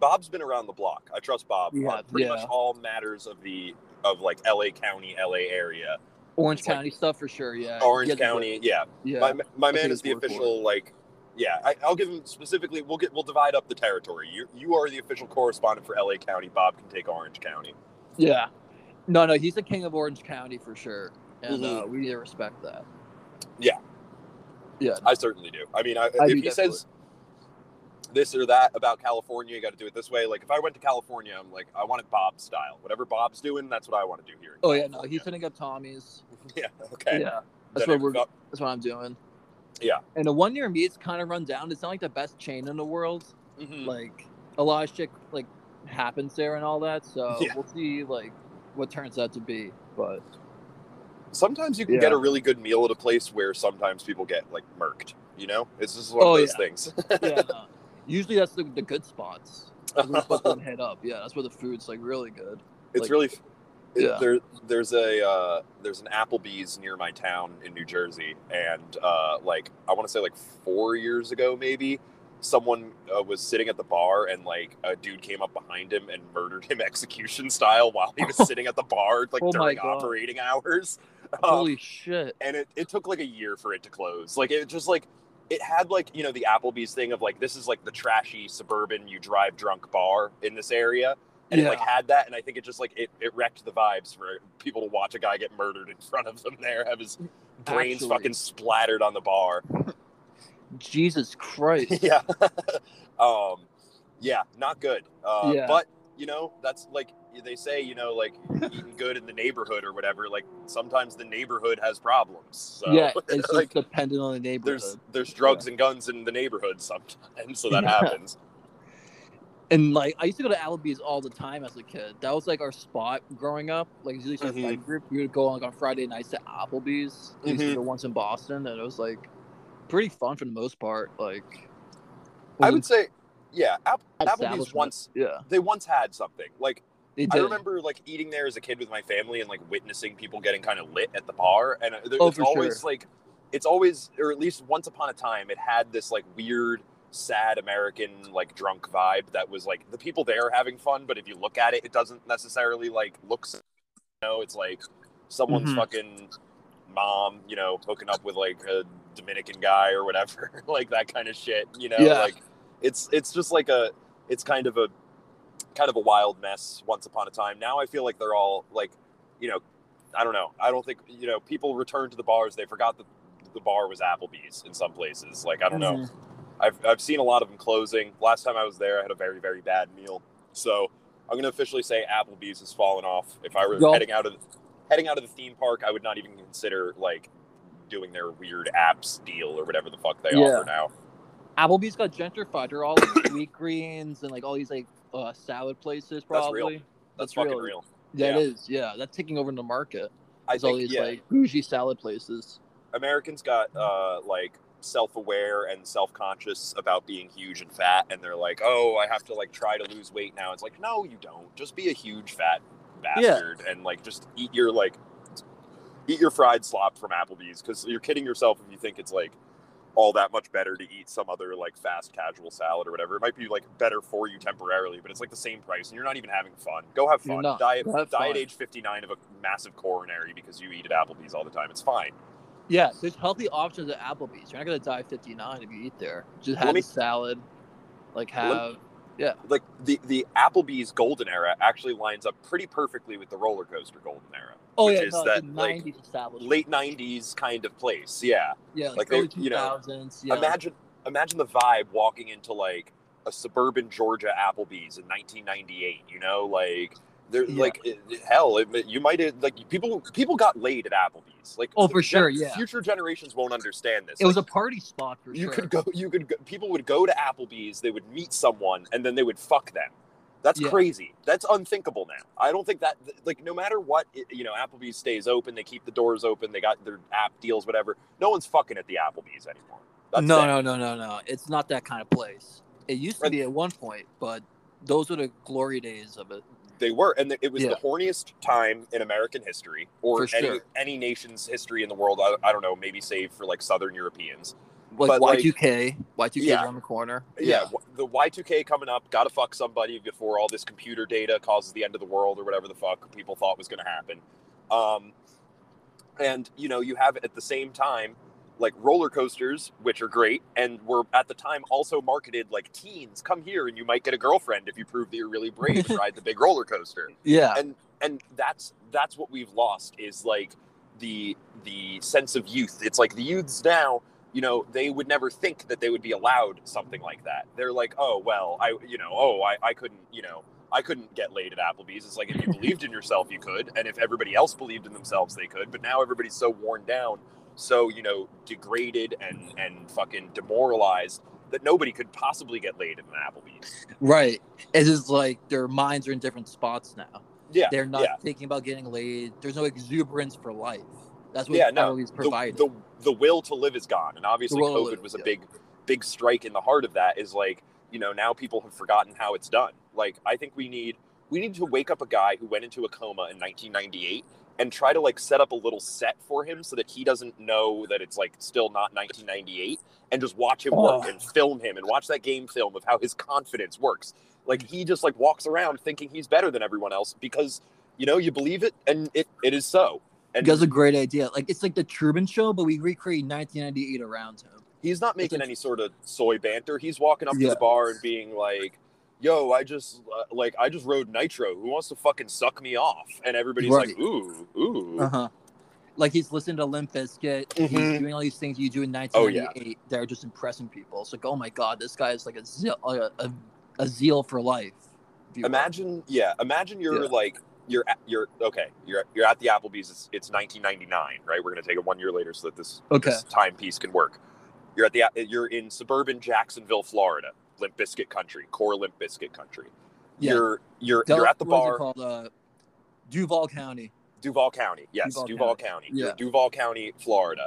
Bob's been around the block. I trust Bob yeah, on pretty yeah. much all matters of the of like L A County, L A area. Orange like, County stuff for sure, yeah. Orange County, yeah. yeah. My my man is the official like Yeah, I, I'll give him specifically. We'll get we'll divide up the territory. You you are the official correspondent for L A County. Bob can take Orange County. Yeah, no, no, he's the king of Orange County for sure, and mm-hmm. uh, we need to respect that. Yeah, yeah, I certainly do. I mean, I, I if he definitely. says this or that about California, you got to do it this way. Like if I went to California, I'm like, I want it Bob style. Whatever Bob's doing, that's what I want to do here. In oh California. yeah, no, he's hitting up Tommy's. Yeah. Okay. Yeah, that's then what we're. Up. That's what I'm doing. Yeah, and the one near me is kind of run down. It's not like the best chain in the world. Mm-hmm. Like a lot of shit like happens there and all that. So yeah. we'll see like what turns out to be. But sometimes you can yeah. get a really good meal at a place where sometimes people get like murked. You know, it's just one oh, of those yeah. things. yeah, no. Usually that's the, the good spots. That's where spots don't head up. Yeah, that's where the food's like really good. It's like, really. Yeah. There, there's a uh, there's an Applebee's near my town in New Jersey, and uh, like I want to say like four years ago maybe, someone uh, was sitting at the bar and like a dude came up behind him and murdered him execution style while he was sitting at the bar like oh during operating hours. Um, Holy shit! And it, it took like a year for it to close. Like it just like it had like you know the Applebee's thing of like this is like the trashy suburban you drive drunk bar in this area. And yeah. it, like, had that, and I think it just, like, it, it wrecked the vibes for people to watch a guy get murdered in front of them there, have his brains Actually. fucking splattered on the bar. Jesus Christ. Yeah. um, yeah, not good. Uh, yeah. But, you know, that's, like, they say, you know, like, eating good in the neighborhood or whatever, like, sometimes the neighborhood has problems. So, yeah, it's like, just dependent on the neighborhood. There's, there's drugs yeah. and guns in the neighborhood sometimes, so that yeah. happens. And, like, I used to go to Applebee's all the time as a kid. That was, like, our spot growing up. Like, usually it's mm-hmm. a friend group. We would go, like, on Friday nights to Applebee's. We used mm-hmm. to go once in Boston, and it was, like, pretty fun for the most part. Like, I would say, yeah, App- Applebee's once, yeah. they once had something. Like, I remember, like, eating there as a kid with my family and, like, witnessing people getting kind of lit at the bar. And it's oh, always, sure. like, it's always, or at least once upon a time, it had this, like, weird sad American, like, drunk vibe that was, like, the people there are having fun, but if you look at it, it doesn't necessarily, like, look, you know, it's, like, someone's mm-hmm. fucking mom, you know, hooking up with, like, a Dominican guy or whatever, like, that kind of shit, you know, yeah. like, it's, it's just, like, a, it's kind of a, kind of a wild mess once upon a time. Now I feel like they're all, like, you know, I don't know. I don't think, you know, people return to the bars. They forgot that the bar was Applebee's in some places. Like, I don't mm-hmm. know. I've I've seen a lot of them closing. Last time I was there, I had a very, very bad meal. So I'm going to officially say Applebee's has fallen off. If I were yep. heading out of heading out of the theme park, I would not even consider, like, doing their weird apps deal or whatever the fuck they yeah. offer now. Applebee's got gentrified. They're all like sweet greens and, like, all these, like, uh, salad places probably. That's real. That's, That's fucking real. real. That yeah. is, yeah. That's taking over in the market. There's I think, all these, yeah. like, bougie salad places. Americans got, uh, like, self-aware and self-conscious about being huge and fat, and they're like, oh, I have to, like, try to lose weight now. It's like, no, you don't. Just be a huge fat bastard yeah. and, like, just eat your, like, eat your fried slop from Applebee's, because you're kidding yourself if you think it's, like, all that much better to eat some other, like, fast casual salad or whatever. It might be, like, better for you temporarily, but it's, like, the same price and you're not even having fun. Go have fun. Diet, have diet fun. Age fifty-nine of a massive coronary because you eat at Applebee's all the time. It's fine. Yeah, there's healthy options at Applebee's. You're not going to die fifty-nine if you eat there. Just have me, a salad. Like, have... Me, yeah. Like, the, the Applebee's golden era actually lines up pretty perfectly with the roller coaster golden era. Oh, which yeah, is no, that, the like, nineties establishment. Late nineties kind of place, yeah. Yeah, like, like early they, you know, two thousands, yeah. Imagine, imagine the vibe walking into, like, a suburban Georgia Applebee's in nineteen ninety-eight, you know? Like... They're yeah. like it, hell. It, you might have like people. People got laid at Applebee's. Like oh, for gen- sure. Yeah. Future generations won't understand this. It like, was a party spot for you sure. You could go. You could. Go, people would go to Applebee's. They would meet someone, and then they would fuck them. That's yeah. crazy. That's unthinkable now. I don't think that. Like no matter what, it, you know, Applebee's stays open. They keep the doors open. They got their app deals, whatever. No one's fucking at the Applebee's anymore. That's no, no, no, no, no. It's not that kind of place. It used to and, be at one point, but those were the glory days of it. They were, and it was yeah. the horniest time in American history, or sure. any any nation's history in the world. I, I don't know, maybe save for like Southern Europeans. Like but Y two K, like, Y two K yeah. around the corner. Yeah. yeah, the Y two K coming up. Gotta fuck somebody before all this computer data causes the end of the world or whatever the fuck people thought was going to happen. Um, and you know, you have at the same time like roller coasters, which are great, and were at the time also marketed like teens, come here and you might get a girlfriend if you prove that you're really brave and ride the big roller coaster. Yeah. And and that's that's what we've lost is like the the sense of youth. It's like the youths now, you know, they would never think that they would be allowed something like that. They're like, oh well, I you know, oh I, I couldn't, you know, I couldn't get laid at Applebee's. It's like if you believed in yourself you could, and if everybody else believed in themselves they could, but now everybody's so worn down, so, you know, degraded and, and fucking demoralized that nobody could possibly get laid in an Applebee's. Right. It is like their minds are in different spots now. Yeah. They're not yeah. thinking about getting laid. There's no exuberance for life. That's what yeah, Applebee's no, provided. The, the, the will to live is gone. And obviously COVID live, was a yeah. big, big strike in the heart of that is like, you know, now people have forgotten how it's done. Like, I think we need, we need to wake up a guy who went into a coma in nineteen ninety-eight and try to like set up a little set for him so that he doesn't know that it's like still not nineteen ninety-eight, and just watch him work oh. and film him and watch that game film of how his confidence works. Like he just like walks around thinking he's better than everyone else because you know, you believe it and it, it is so. And that's a great idea. Like it's like the Truman Show, but we recreate nineteen ninety-eight around him. He's not making like, any sort of soy banter. He's walking up yeah. to the bar and being like, yo, I just uh, like I just rode Nitro. Who wants to fucking suck me off? And everybody's right. like, ooh, ooh. Uh-huh. Like he's listening to Limp Bizkit. Mm-hmm. He's doing all these things you do in nineteen ninety-eight oh, yeah. that are just impressing people. It's like, oh my god, this guy is like a zeal, a, a, a zeal for life. Imagine, will. yeah, imagine you're yeah. like you're at, you're okay. You're you're at the Applebee's. It's, it's nineteen ninety-nine, right? We're gonna take it one year later so that this, okay. this timepiece can work. You're at the you're in suburban Jacksonville, Florida. Limp Bizkit country, core Limp Bizkit country. Yeah. You're you're Del- you're at the bar. Called, uh, Duval County. Duval County, yes, Duval, Duval County. County. Yeah. You're Duval County, Florida.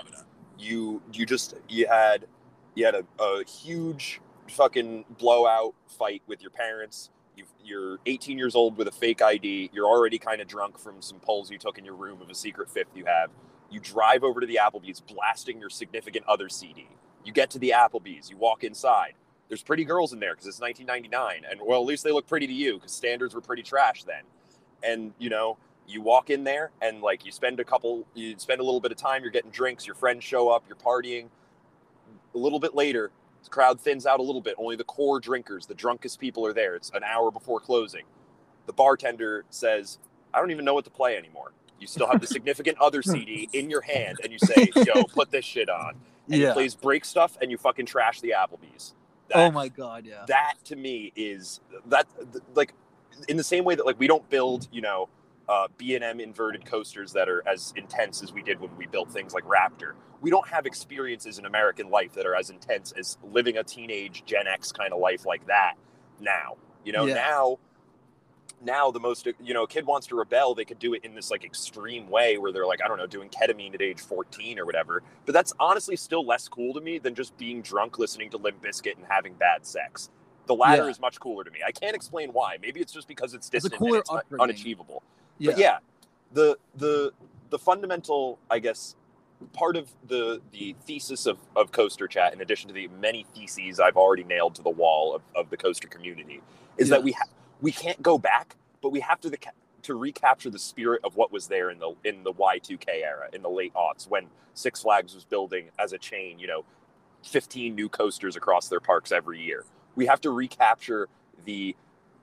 You you just you had you had a, a huge fucking blowout fight with your parents. You you're eighteen years old with a fake I D. You're already kind of drunk from some polls you took in your room of a secret fifth you have. You drive over to the Applebee's, blasting your Significant Other C D. You get to the Applebee's. You walk inside. there's pretty girls in there because it's nineteen ninety-nine. And, well, at least they look pretty to you because standards were pretty trash then. And, you know, you walk in there and, like, you spend a couple, you spend a little bit of time, you're getting drinks, your friends show up, you're partying. A little bit later, the crowd thins out a little bit. Only the core drinkers, the drunkest people are there. It's an hour before closing. The bartender says, I don't even know what to play anymore. You still have the Significant Other C D in your hand, and you say, yo, put this shit on. And yeah. He plays break stuff, and you fucking trash the Applebee's. That, oh, my God, yeah. That, to me, is, that th- like, in the same way that, like, we don't build, you know, uh, B and M inverted coasters that are as intense as we did when we built things like Raptor. We don't have experiences in American life that are as intense as living a teenage Gen X kind of life like that now. You know, yeah. now... Now the most, you know, a kid wants to rebel, they could do it in this like extreme way where they're like, I don't know, doing ketamine at age fourteen or whatever. But that's honestly still less cool to me than just being drunk, listening to Limp Bizkit and having bad sex. The latter yeah. is much cooler to me. I can't explain why. Maybe it's just because it's distant it's and it's un- unachievable. Yeah. But yeah, the the the fundamental, I guess, part of the the thesis of, of Coaster Chat, in addition to the many theses I've already nailed to the wall of, of the coaster community, is yeah. that we have We can't go back, but we have to the, to recapture the spirit of what was there in the in the Y two K era, in the late aughts, when Six Flags was building as a chain, you know, fifteen new coasters across their parks every year. We have to recapture the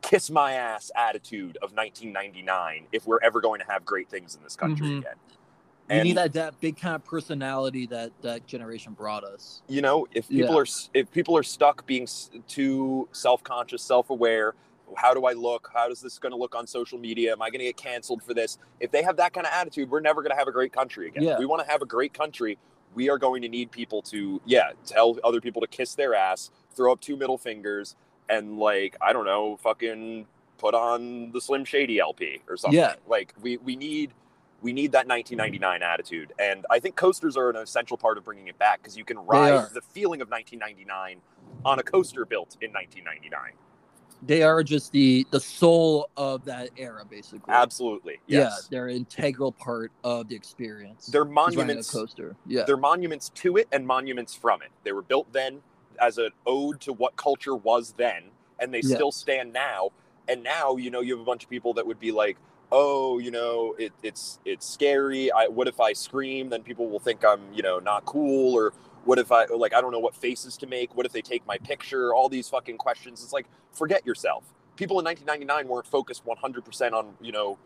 kiss my ass attitude of nineteen ninety-nine if we're ever going to have great things in this country mm-hmm. again. You and, need that, that big kind of personality that that generation brought us. You know, if people yeah. are if people are stuck being too self-conscious, self-aware. How do I look? How is this going to look on social media? Am I going to get canceled for this? If they have that kind of attitude, we're never going to have a great country again. Yeah. We want to have a great country. We are going to need people to, yeah, tell other people to kiss their ass, throw up two middle fingers, and like, I don't know, fucking put on the Slim Shady L P or something. Yeah. Like we, we need, we need that nineteen ninety-nine attitude. And I think coasters are an essential part of bringing it back because you can ride the feeling of nineteen ninety-nine on a coaster built in nineteen ninety-nine. They are just the, the soul of that era, basically. Absolutely, yes. Yeah, they're an integral part of the experience. They're monuments. Coaster. Yeah. They're monuments to it and monuments from it. They were built then as an ode to what culture was then, and they yeah. still stand now. And now, you know, you have a bunch of people that would be like, oh, you know, it, it's it's scary. I, what if I scream? Then people will think I'm, you know, not cool. Or what if I, like, I don't know what faces to make. What if they take my picture? All these fucking questions. It's like, forget yourself. People in nineteen ninety-nine weren't focused one hundred percent on, you know,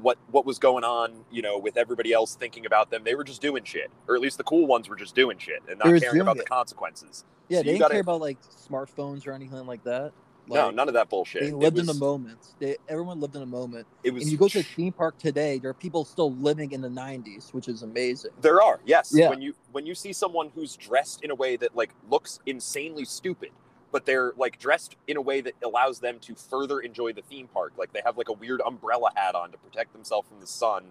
what what was going on, you know, with everybody else thinking about them. They were just doing shit. Or at least the cool ones were just doing shit and not caring about it. The consequences. Yeah, so they didn't gotta, care about, like, smartphones or anything like that. Like, no, none of that bullshit. They lived was, in the moment. They, everyone lived in the moment. It was, and you go to a theme park today, there are people still living in the nineties, which is amazing. There are, yes. Yeah. When you when you see someone who's dressed in a way that like looks insanely stupid, but they're like dressed in a way that allows them to further enjoy the theme park. Like they have like a weird umbrella hat on to protect themselves from the sun,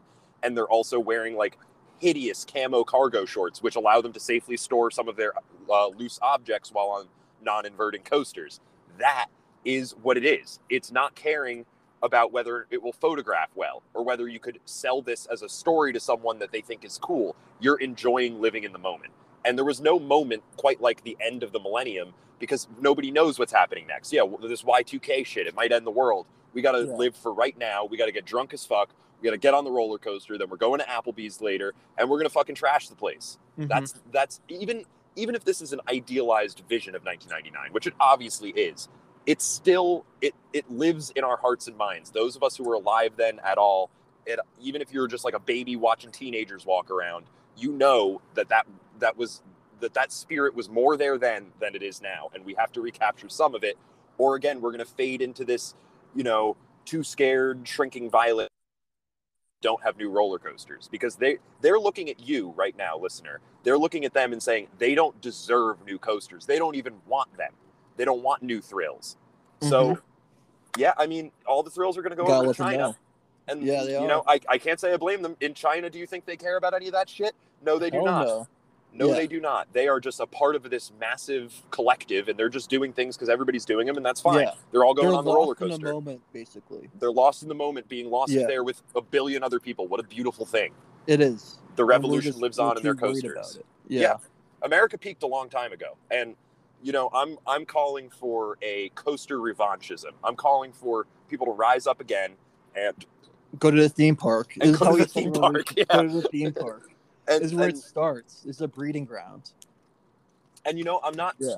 and they're also wearing like hideous camo cargo shorts, which allow them to safely store some of their uh, loose objects while on non-inverting coasters. That is what it is. It's not caring about whether it will photograph well or whether you could sell this as a story to someone that they think is cool. You're enjoying living in the moment. And there was no moment quite like the end of the millennium because nobody knows what's happening next. Yeah, this Y two K shit, it might end the world. We got to yeah. live for right now. We got to get drunk as fuck. We got to get on the roller coaster. Then we're going to Applebee's later and we're going to fucking trash the place. Mm-hmm. That's that's even even if this is an idealized vision of nineteen ninety-nine, which it obviously is. It's still, it it lives in our hearts and minds. Those of us who were alive then at all, it, even if you were just like a baby watching teenagers walk around, you know that that, that was, that that spirit was more there then than it is now. And we have to recapture some of it. Or again, we're going to fade into this, you know, too scared, shrinking violet. Don't have new roller coasters because they they're looking at you right now, listener. They're looking at them and saying they don't deserve new coasters. They don't even want them. They don't want new thrills. Mm-hmm. So, yeah, I mean, all the thrills are going to go Gotta over to China. And, yeah, they you are. know, I, I can't say I blame them. In China, do you think they care about any of that shit? No, they do Hell not. No, no yeah. they do not. They are just a part of this massive collective, and they're just doing things because everybody's doing them, and that's fine. Yeah. They're all going they're on the roller coaster. They're lost in the moment, basically. They're lost in the moment, being lost yeah. there with a billion other people. What a beautiful thing. It is. The revolution just, lives on in their coasters. Yeah. yeah. America peaked a long time ago, and you know, I'm I'm calling for a coaster revanchism. I'm calling for people to rise up again and go to the theme park. And go to the theme park. Yeah. Go to the theme park. This is where and, it starts. It's a breeding ground. And you know, I'm not. Yeah.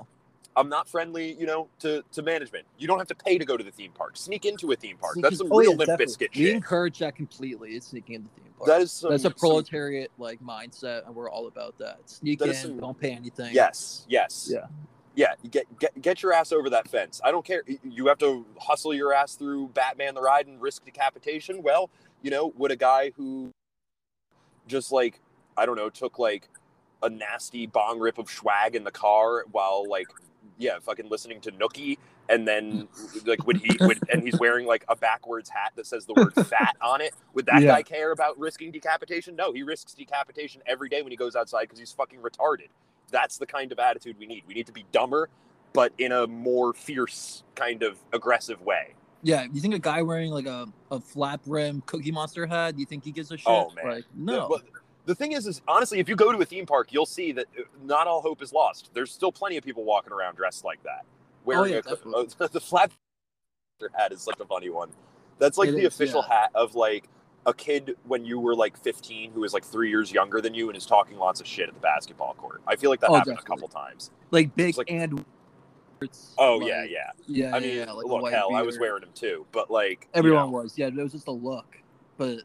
I'm not friendly, you know, to, to management. You don't have to pay to go to the theme park. Sneak into a theme park. Sneak That's some oh, real yeah, Limp Bizkit shit. We encourage that completely. It's sneaking into theme park. That is some, That's a proletariat some, like mindset, and we're all about that. Sneak that in, some, don't pay anything. Yes, yes, yeah, yeah. Get get get your ass over that fence. I don't care. You have to hustle your ass through Batman the Ride and risk decapitation. Well, you know, would a guy who just like I don't know took like a nasty bong rip of swag in the car while like. Yeah, fucking listening to Nookie, and then like would he would, and he's wearing like a backwards hat that says the word fat on it. Would that yeah. guy care about risking decapitation? No, he risks decapitation every day when he goes outside because he's fucking retarded. That's the kind of attitude we need. We need to be dumber, but in a more fierce kind of aggressive way. Yeah, you think a guy wearing like a, a flap rim Cookie Monster hat, you think he gives a shit? Oh man, like, no. The, well, The thing is, is honestly, if you go to a theme park, you'll see that not all hope is lost. There's still plenty of people walking around dressed like that. Wearing oh, yeah, a, a, the flap hat is like a funny one. That's like it the is, official yeah. hat of like a kid when you were like fifteen who is like three years younger than you and is talking lots of shit at the basketball court. I feel like that oh, happened definitely. a couple times. Like big like, and. Oh like, yeah, yeah, yeah. I mean, yeah, like look, hell, beater. I was wearing them too, but like everyone you know, was. Yeah, it was just a look, but.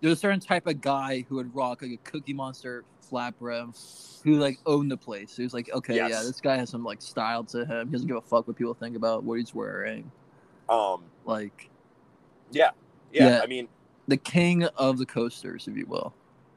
There's a certain type of guy who would rock like a Cookie Monster flap rim, who like owned the place. He was like, okay, yes. yeah, this guy has some like style to him. He doesn't give a fuck what people think about what he's wearing. Um, like, yeah, yeah, yeah. I mean, the king of the coasters, if you will.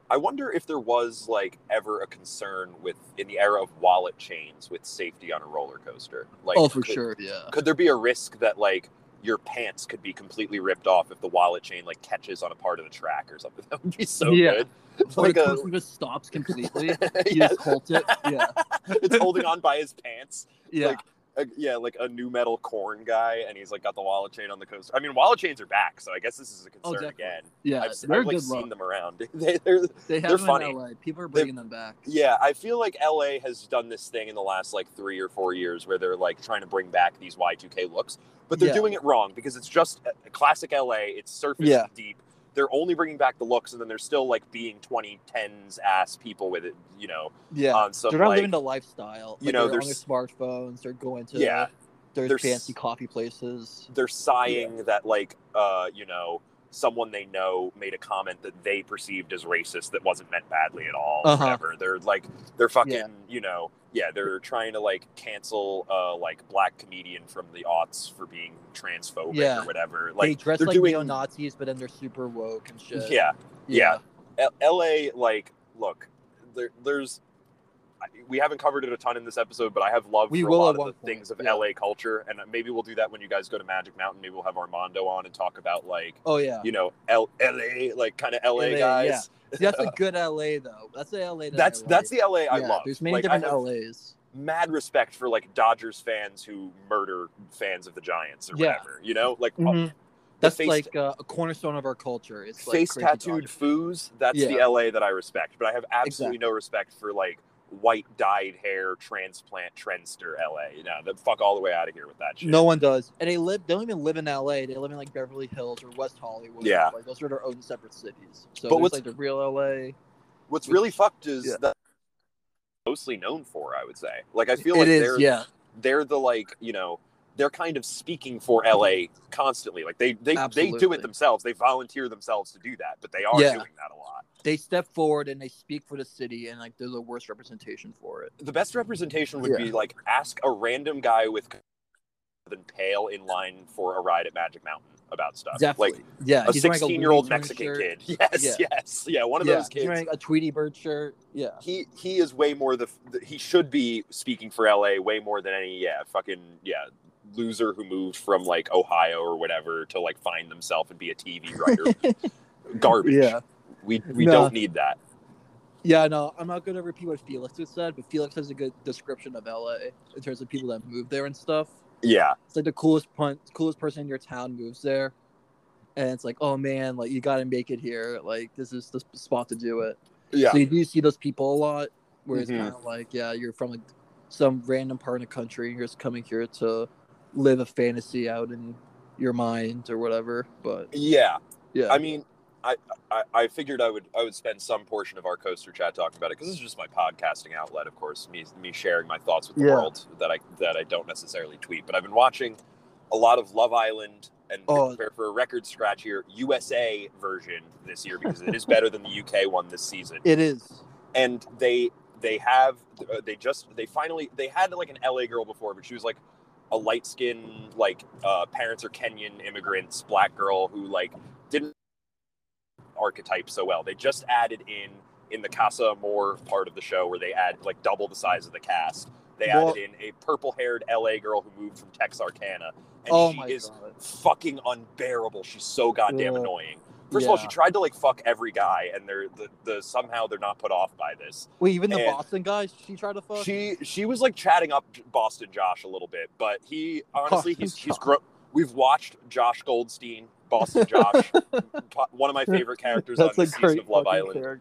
I wonder if there was like ever a concern with in the era of wallet chains with safety on a roller coaster. Like, oh, for could, sure, yeah. Could there be a risk that like? Your pants could be completely ripped off if the wallet chain like catches on a part of the track or something. That would be so yeah. good. It's like a person just stops completely. He yeah. just holds it. Yeah. It's holding on by his pants. Yeah. Like, a, yeah. Like a new metal corn guy. And he's like got the wallet chain on the coaster. I mean, wallet chains are back. So I guess this is a concern oh, again. Yeah. I've, I've like, seen luck. them around. they, they're, they have they're them funny. In L A. People are bringing they're, them back. Yeah. I feel like L A has done this thing in the last like three or four years where they're like trying to bring back these Y two K looks. But they're yeah. doing it wrong because it's just classic L A. It's surface yeah. deep. They're only bringing back the looks, and then they're still like being twenty tens ass people with it, you know. Yeah, on some, they're not like, living the lifestyle. You like, know, they're on their smartphones. They're going to yeah, their fancy coffee places. They're sighing yeah. that like uh, you know someone they know made a comment that they perceived as racist that wasn't meant badly at all. Uh-huh. Whatever. They're like they're fucking yeah. you know. Yeah, they're trying to like cancel uh like black comedian from the aughts for being transphobic yeah. or whatever. Like they dress they're like doing... neo-Nazis, but then they're super woke and shit. Yeah, yeah. yeah. L- LA, like, look, there, there's we haven't covered it a ton in this episode, but I have love we for a lot of the point. things of yeah. L A culture, and maybe we'll do that when you guys go to Magic Mountain. Maybe we'll have Armando on and talk about like, oh yeah, you know, L- LA, like kind of LA, LA guys. Yeah. See, that's a good L A though. That's the L A that that's I like. That's the L A I yeah, love. There's many like, different L As. Mad respect for like Dodgers fans who murder fans of the Giants or yeah. whatever. You know, like mm-hmm. that's face, like uh, a cornerstone of our culture. It's like face tattooed foos. That's yeah. the L A that I respect. But I have absolutely exactly. no respect for like white dyed hair transplant trendster L A. You know, the fuck all the way out of here with that shit. No one does, and they live. They don't even live in L A. They live in like Beverly Hills or West Hollywood. Yeah, like those are their own separate cities. So but what's like the real L A? What's which, really fucked is yeah. that mostly known for. I would say, like I feel it like is, they're yeah. they're the like you know they're kind of speaking for L A constantly. Like they they Absolutely. they do it themselves. They volunteer themselves to do that, but they are yeah. doing that a lot. They step forward and they speak for the city, and like they're the worst representation for it. The best representation would yeah. be like ask a random guy with than pale in line for a ride at Magic Mountain about stuff. Definitely. Like yeah, a sixteen-year-old like Mexican shirt. kid. Yes, yeah. yes, yeah, one of yeah. those kids. He's wearing a Tweety Bird shirt. Yeah, he he is way more the he should be speaking for L A way more than any yeah fucking yeah. loser who moved from like Ohio or whatever to like find themselves and be a T V writer. Garbage. Yeah. We we no. don't need that. Yeah, no, I'm not going to repeat what Felix has said, but Felix has a good description of L A in terms of people that move there and stuff. Yeah. It's like the coolest pun- coolest person in your town moves there. And it's like, oh man, like you got to make it here. Like this is the spot to do it. Yeah. So you do see those people a lot where mm-hmm. it's kind of like, yeah, you're from like some random part of the country. You're just coming here to live a fantasy out in your mind or whatever. But yeah, yeah. I mean, I, I, I figured I would I would spend some portion of our Coaster Chat talking about it, because this is just my podcasting outlet, of course, me me sharing my thoughts with the yeah. world that I that I don't necessarily tweet. But I've been watching a lot of Love Island and oh. prepare for a record scratch here, U S A version this year, because it is better than the U K one this season. It is, and they they have uh, they just they finally they had like an L A girl before, but she was like a light skinned like uh, parents are Kenyan immigrants, black girl who like didn't. Archetype so well. They just added in in the Casa Amor part of the show where they add like double the size of the cast. They well, added in a purple-haired L A girl who moved from Texarkana, and oh she is God. fucking unbearable. She's so goddamn yeah. annoying. First yeah. of all, she tried to like fuck every guy, and they're the, the somehow they're not put off by this. Wait, even and the Boston guy she tried to fuck. She she was like chatting up Boston Josh a little bit, but he honestly Boston he's Josh. he's gro- we've watched Josh Goldstein. Boston Josh, one of my favorite characters on the season of Love Island.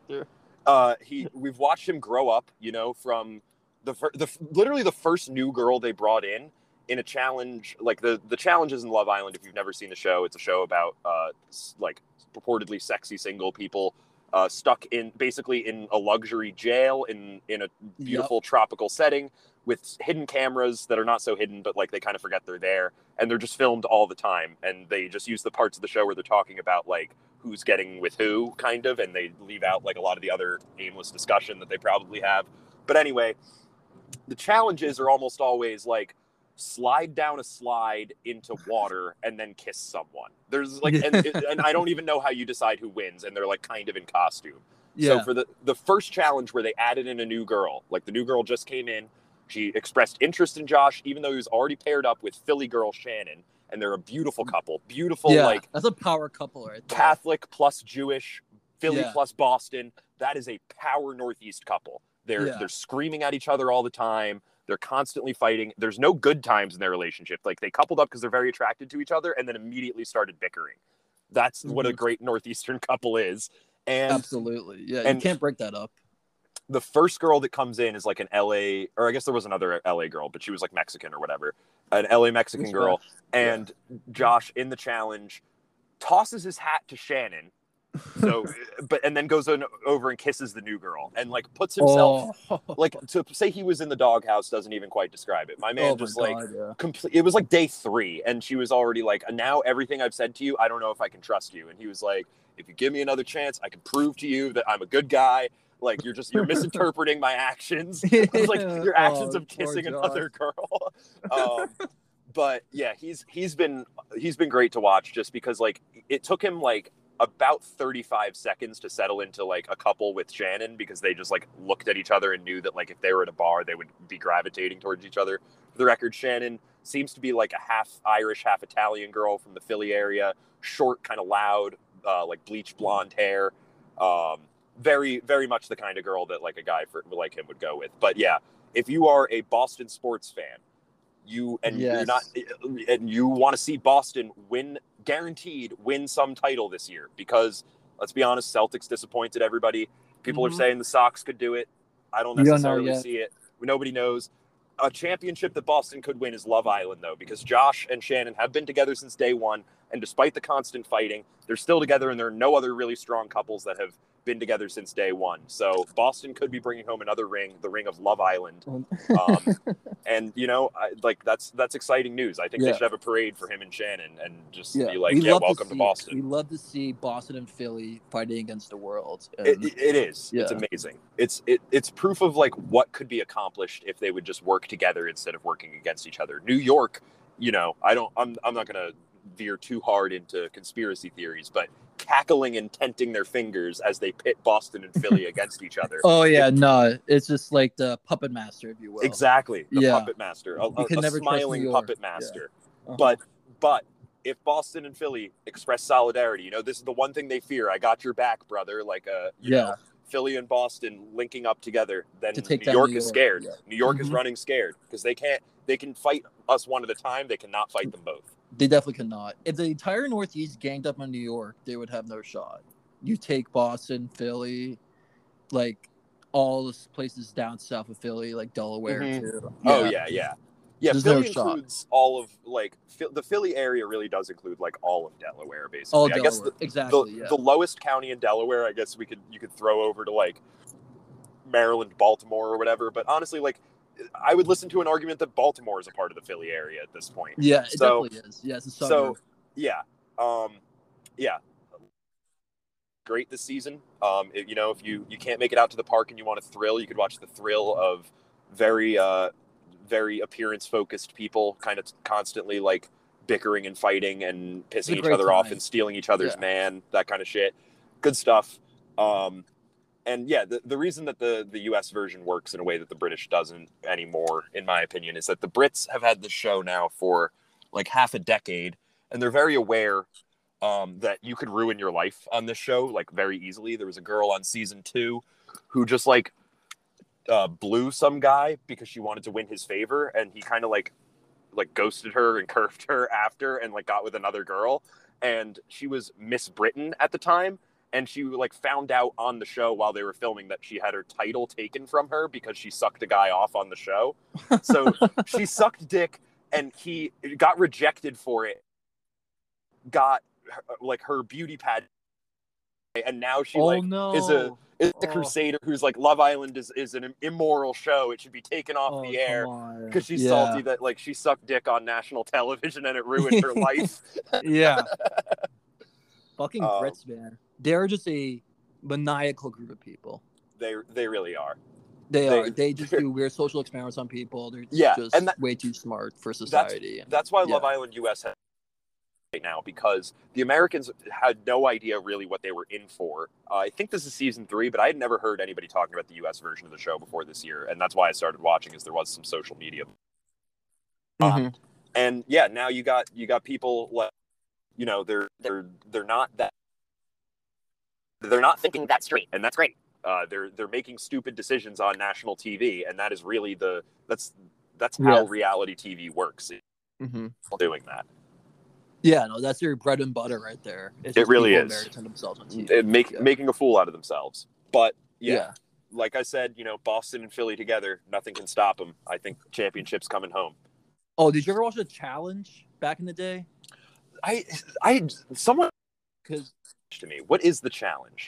Uh, he, we've watched him grow up, you know, from the fir- the literally the first new girl they brought in in a challenge, like the the challenges in Love Island. If you've never seen the show, it's a show about uh, like purportedly sexy single people uh, stuck in basically in a luxury jail in in a beautiful yep. tropical setting with hidden cameras that are not so hidden, but like they kind of forget they're there, and they're just filmed all the time. And they just use the parts of the show where they're talking about like who's getting with who kind of, and they leave out like a lot of the other aimless discussion that they probably have. But anyway, the challenges are almost always like slide down a slide into water and then kiss someone. There's like, and, and I don't even know how you decide who wins, and they're like kind of in costume. Yeah. So for the, the first challenge where they added in a new girl, like the new girl just came in, she expressed interest in Josh, even though he was already paired up with Philly girl Shannon, and they're a beautiful couple. Beautiful, yeah, like that's a power couple, right there. Catholic plus Jewish, Philly yeah. plus Boston. That is a power Northeast couple. They're yeah. they're screaming at each other all the time. They're constantly fighting. There's no good times in their relationship. Like they coupled up because they're very attracted to each other, and then immediately started bickering. That's mm-hmm. what a great Northeastern couple is. And absolutely, yeah, and, you can't break that up. The first girl that comes in is like an L A, or I guess there was another L A girl, but she was like Mexican or whatever, an L A Mexican That's girl. Right. And yeah. Josh in the challenge tosses his hat to Shannon. So, but, and then goes on, over and kisses the new girl and like puts himself, oh. like to say he was in the doghouse doesn't even quite describe it. My man oh just my God, like, yeah. complete, it was like day three and she was already like, now everything I've said to you, I don't know if I can trust you. And he was like, if you give me another chance, I can prove to you that I'm a good guy. Like, you're just, you're misinterpreting my actions. It's like your actions oh, of kissing another girl. Um, but yeah, he's, he's been, he's been great to watch just because like, it took him like about thirty-five seconds to settle into like a couple with Shannon, because they just like looked at each other and knew that like, if they were at a bar, they would be gravitating towards each other. For the record, Shannon seems to be like a half Irish, half Italian girl from the Philly area, short, kind of loud, uh, like bleach blonde hair. Um, Very, very much the kind of girl that like a guy for, like him would go with. But yeah, if you are a Boston sports fan, you and yes. you're not, and you want to see Boston win, guaranteed win some title this year, because let's be honest, Celtics disappointed everybody. People mm-hmm. are saying the Sox could do it. I don't necessarily don't see it. Nobody knows. A championship that Boston could win is Love Island, though, because Josh and Shannon have been together since day one, and despite the constant fighting, they're still together, and there are no other really strong couples that have been together since day one. So Boston could be bringing home another ring, the ring of Love Island. Um, and, you know, I, like, that's that's exciting news. I think yeah. they should have a parade for him and Shannon and just yeah. be like, we yeah, welcome to, see, to Boston. We love to see Boston and Philly fighting against the world. And, it, it is. Yeah. It's amazing. It's it, it's proof of, like, what could be accomplished if they would just work together instead of working against each other. New York, you know, I don't, I'm, I'm not going to veer too hard into conspiracy theories, but cackling and tenting their fingers as they pit Boston and Philly against each other. Oh yeah, it, no, it's just like the puppet master, if you will. Exactly, the yeah. puppet master, a, a, a smiling puppet master. Yeah. Uh-huh. But but if Boston and Philly express solidarity, you know, this is the one thing they fear. I got your back, brother. Like a uh, you yeah. know, Philly and Boston linking up together. Then to New, York New York is scared. Yeah. New York mm-hmm. is running scared because they can't. They can fight us one at a time. They cannot fight them both. They definitely could not. If the entire Northeast ganged up on New York, they would have no shot. You take Boston, Philly, like all the places down south of Philly, like Delaware, mm-hmm. too. Yeah. Oh, yeah, yeah. Yeah, There's Philly no includes all of, like, the Philly area really does include, like, all of Delaware, basically. All I Delaware. guess the, exactly, the, yeah. the lowest county in Delaware, I guess we could you could throw over to, like, Maryland, Baltimore, or whatever. But honestly, like, I would listen to an argument that Baltimore is a part of the Philly area at this point. Yeah, it so, definitely is. Yeah, it's a suburb. So, yeah. Um, yeah. Great this season. Um, it, you know, if you, you can't make it out to the park and you want a thrill, you could watch the thrill of very... Uh, very appearance-focused people kind of constantly, like, bickering and fighting and pissing each other time. off and stealing each other's yeah. man, that kind of shit. Good stuff. Um, and, yeah, the, the reason that the, the U S version works in a way that the British doesn't anymore, in my opinion, is that the Brits have had the show now for, like, half a decade, and they're very aware um, that you could ruin your life on this show, like, very easily. There was a girl on season two who just, like, Uh, blew some guy because she wanted to win his favor, and he kind of like like ghosted her and curved her after, and like got with another girl, and she was Miss Britain at the time, and she like found out on the show while they were filming that she had her title taken from her because she sucked a guy off on the show. So she sucked dick, and he got rejected for it, got like her beauty pad, and now she oh, like no. is a It's the oh. crusader who's like, Love Island is, is an immoral show. It should be taken off oh, the air because she's yeah. salty that like she sucked dick on national television and it ruined her life. Yeah. Fucking um, Brits, man. They're just a maniacal group of people. They they really are. They, they are. They just do weird social experiments on people. They're yeah, just and that, way too smart for society. That's, and, that's why yeah. Love Island U S has right now, because the Americans had no idea really what they were in for. Uh, I think this is season three, but I had never heard anybody talking about the U S version of the show before this year, and that's why I started watching, is there was some social media. Mm-hmm. Um, and yeah, now you got you got people like, you know, they're they're they're not that they're not thinking that straight, and that's great. Uh, they're they're making stupid decisions on national T V, and that is really the that's that's how yeah. reality T V works. Mm-hmm. Doing that. Yeah, no, that's your bread and butter right there. It's it really is. It make, yeah. Making a fool out of themselves. But, yeah, yeah, like I said, you know, Boston and Philly together, nothing can stop them. I think championship's coming home. Oh, did you ever watch The Challenge back in the day? I, I, someone, because to me, what is The Challenge?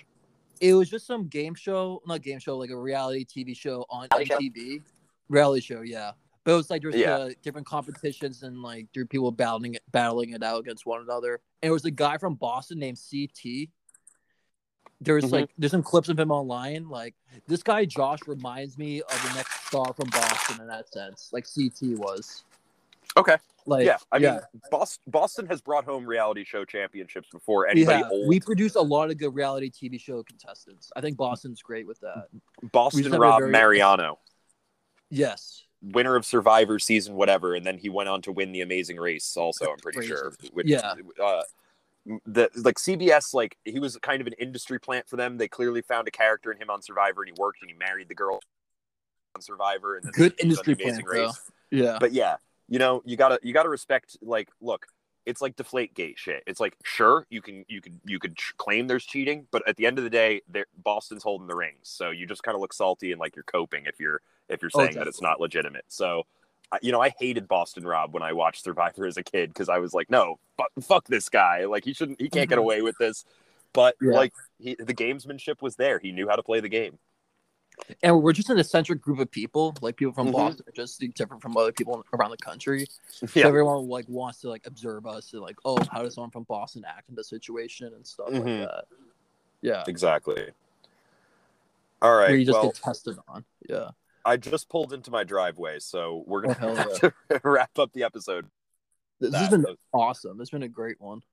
It was just some game show, not game show, like a reality T V show on M T V. Reality show, yeah. But it was like there's yeah. uh, different competitions and like there were people battling it, battling it out against one another. And it was a guy from Boston named C T. There's mm-hmm. like there's some clips of him online. Like this guy Josh reminds me of the next star from Boston in that sense. Like C T was. Okay. Like yeah, I yeah. mean Boston, Boston has brought home reality show championships before anybody. Yeah. Old. We produce a lot of good reality T V show contestants. I think Boston's great with that. Boston Rob very... Mariano. Yes. Winner of Survivor season whatever, and then he went on to win The Amazing Race also, I'm pretty Race. sure. Which, yeah. Uh, the, like, C B S, like, he was kind of an industry plant for them. They clearly found a character in him on Survivor, and he worked, and he married the girl on Survivor. And then Good industry the Amazing plant, Race. Though. Yeah. But, yeah, you know, you gotta you gotta respect, like, look, it's like Deflategate shit. It's like, sure, you can you can, you can claim there's cheating, but at the end of the day, Boston's holding the rings, so you just kind of look salty and, like, you're coping if you're if you're saying oh, that it's not legitimate. So, you know, I hated Boston Rob when I watched Survivor as a kid because I was like, no, f- fuck this guy. Like, he shouldn't, he can't get away with this. But, yeah. like, he, the gamesmanship was there. He knew how to play the game. And we're just an eccentric group of people. Like, people from mm-hmm. Boston are just different from other people around the country. So yeah. everyone, like, wants to, like, observe us and, like, oh, how does someone from Boston act in this situation and stuff mm-hmm. like that. Yeah. Exactly. All right. Where you just well, get tested on. Yeah. I just pulled into my driveway, so we're going oh, to yeah. wrap up the episode. This that, has been so. awesome. It's been a great one.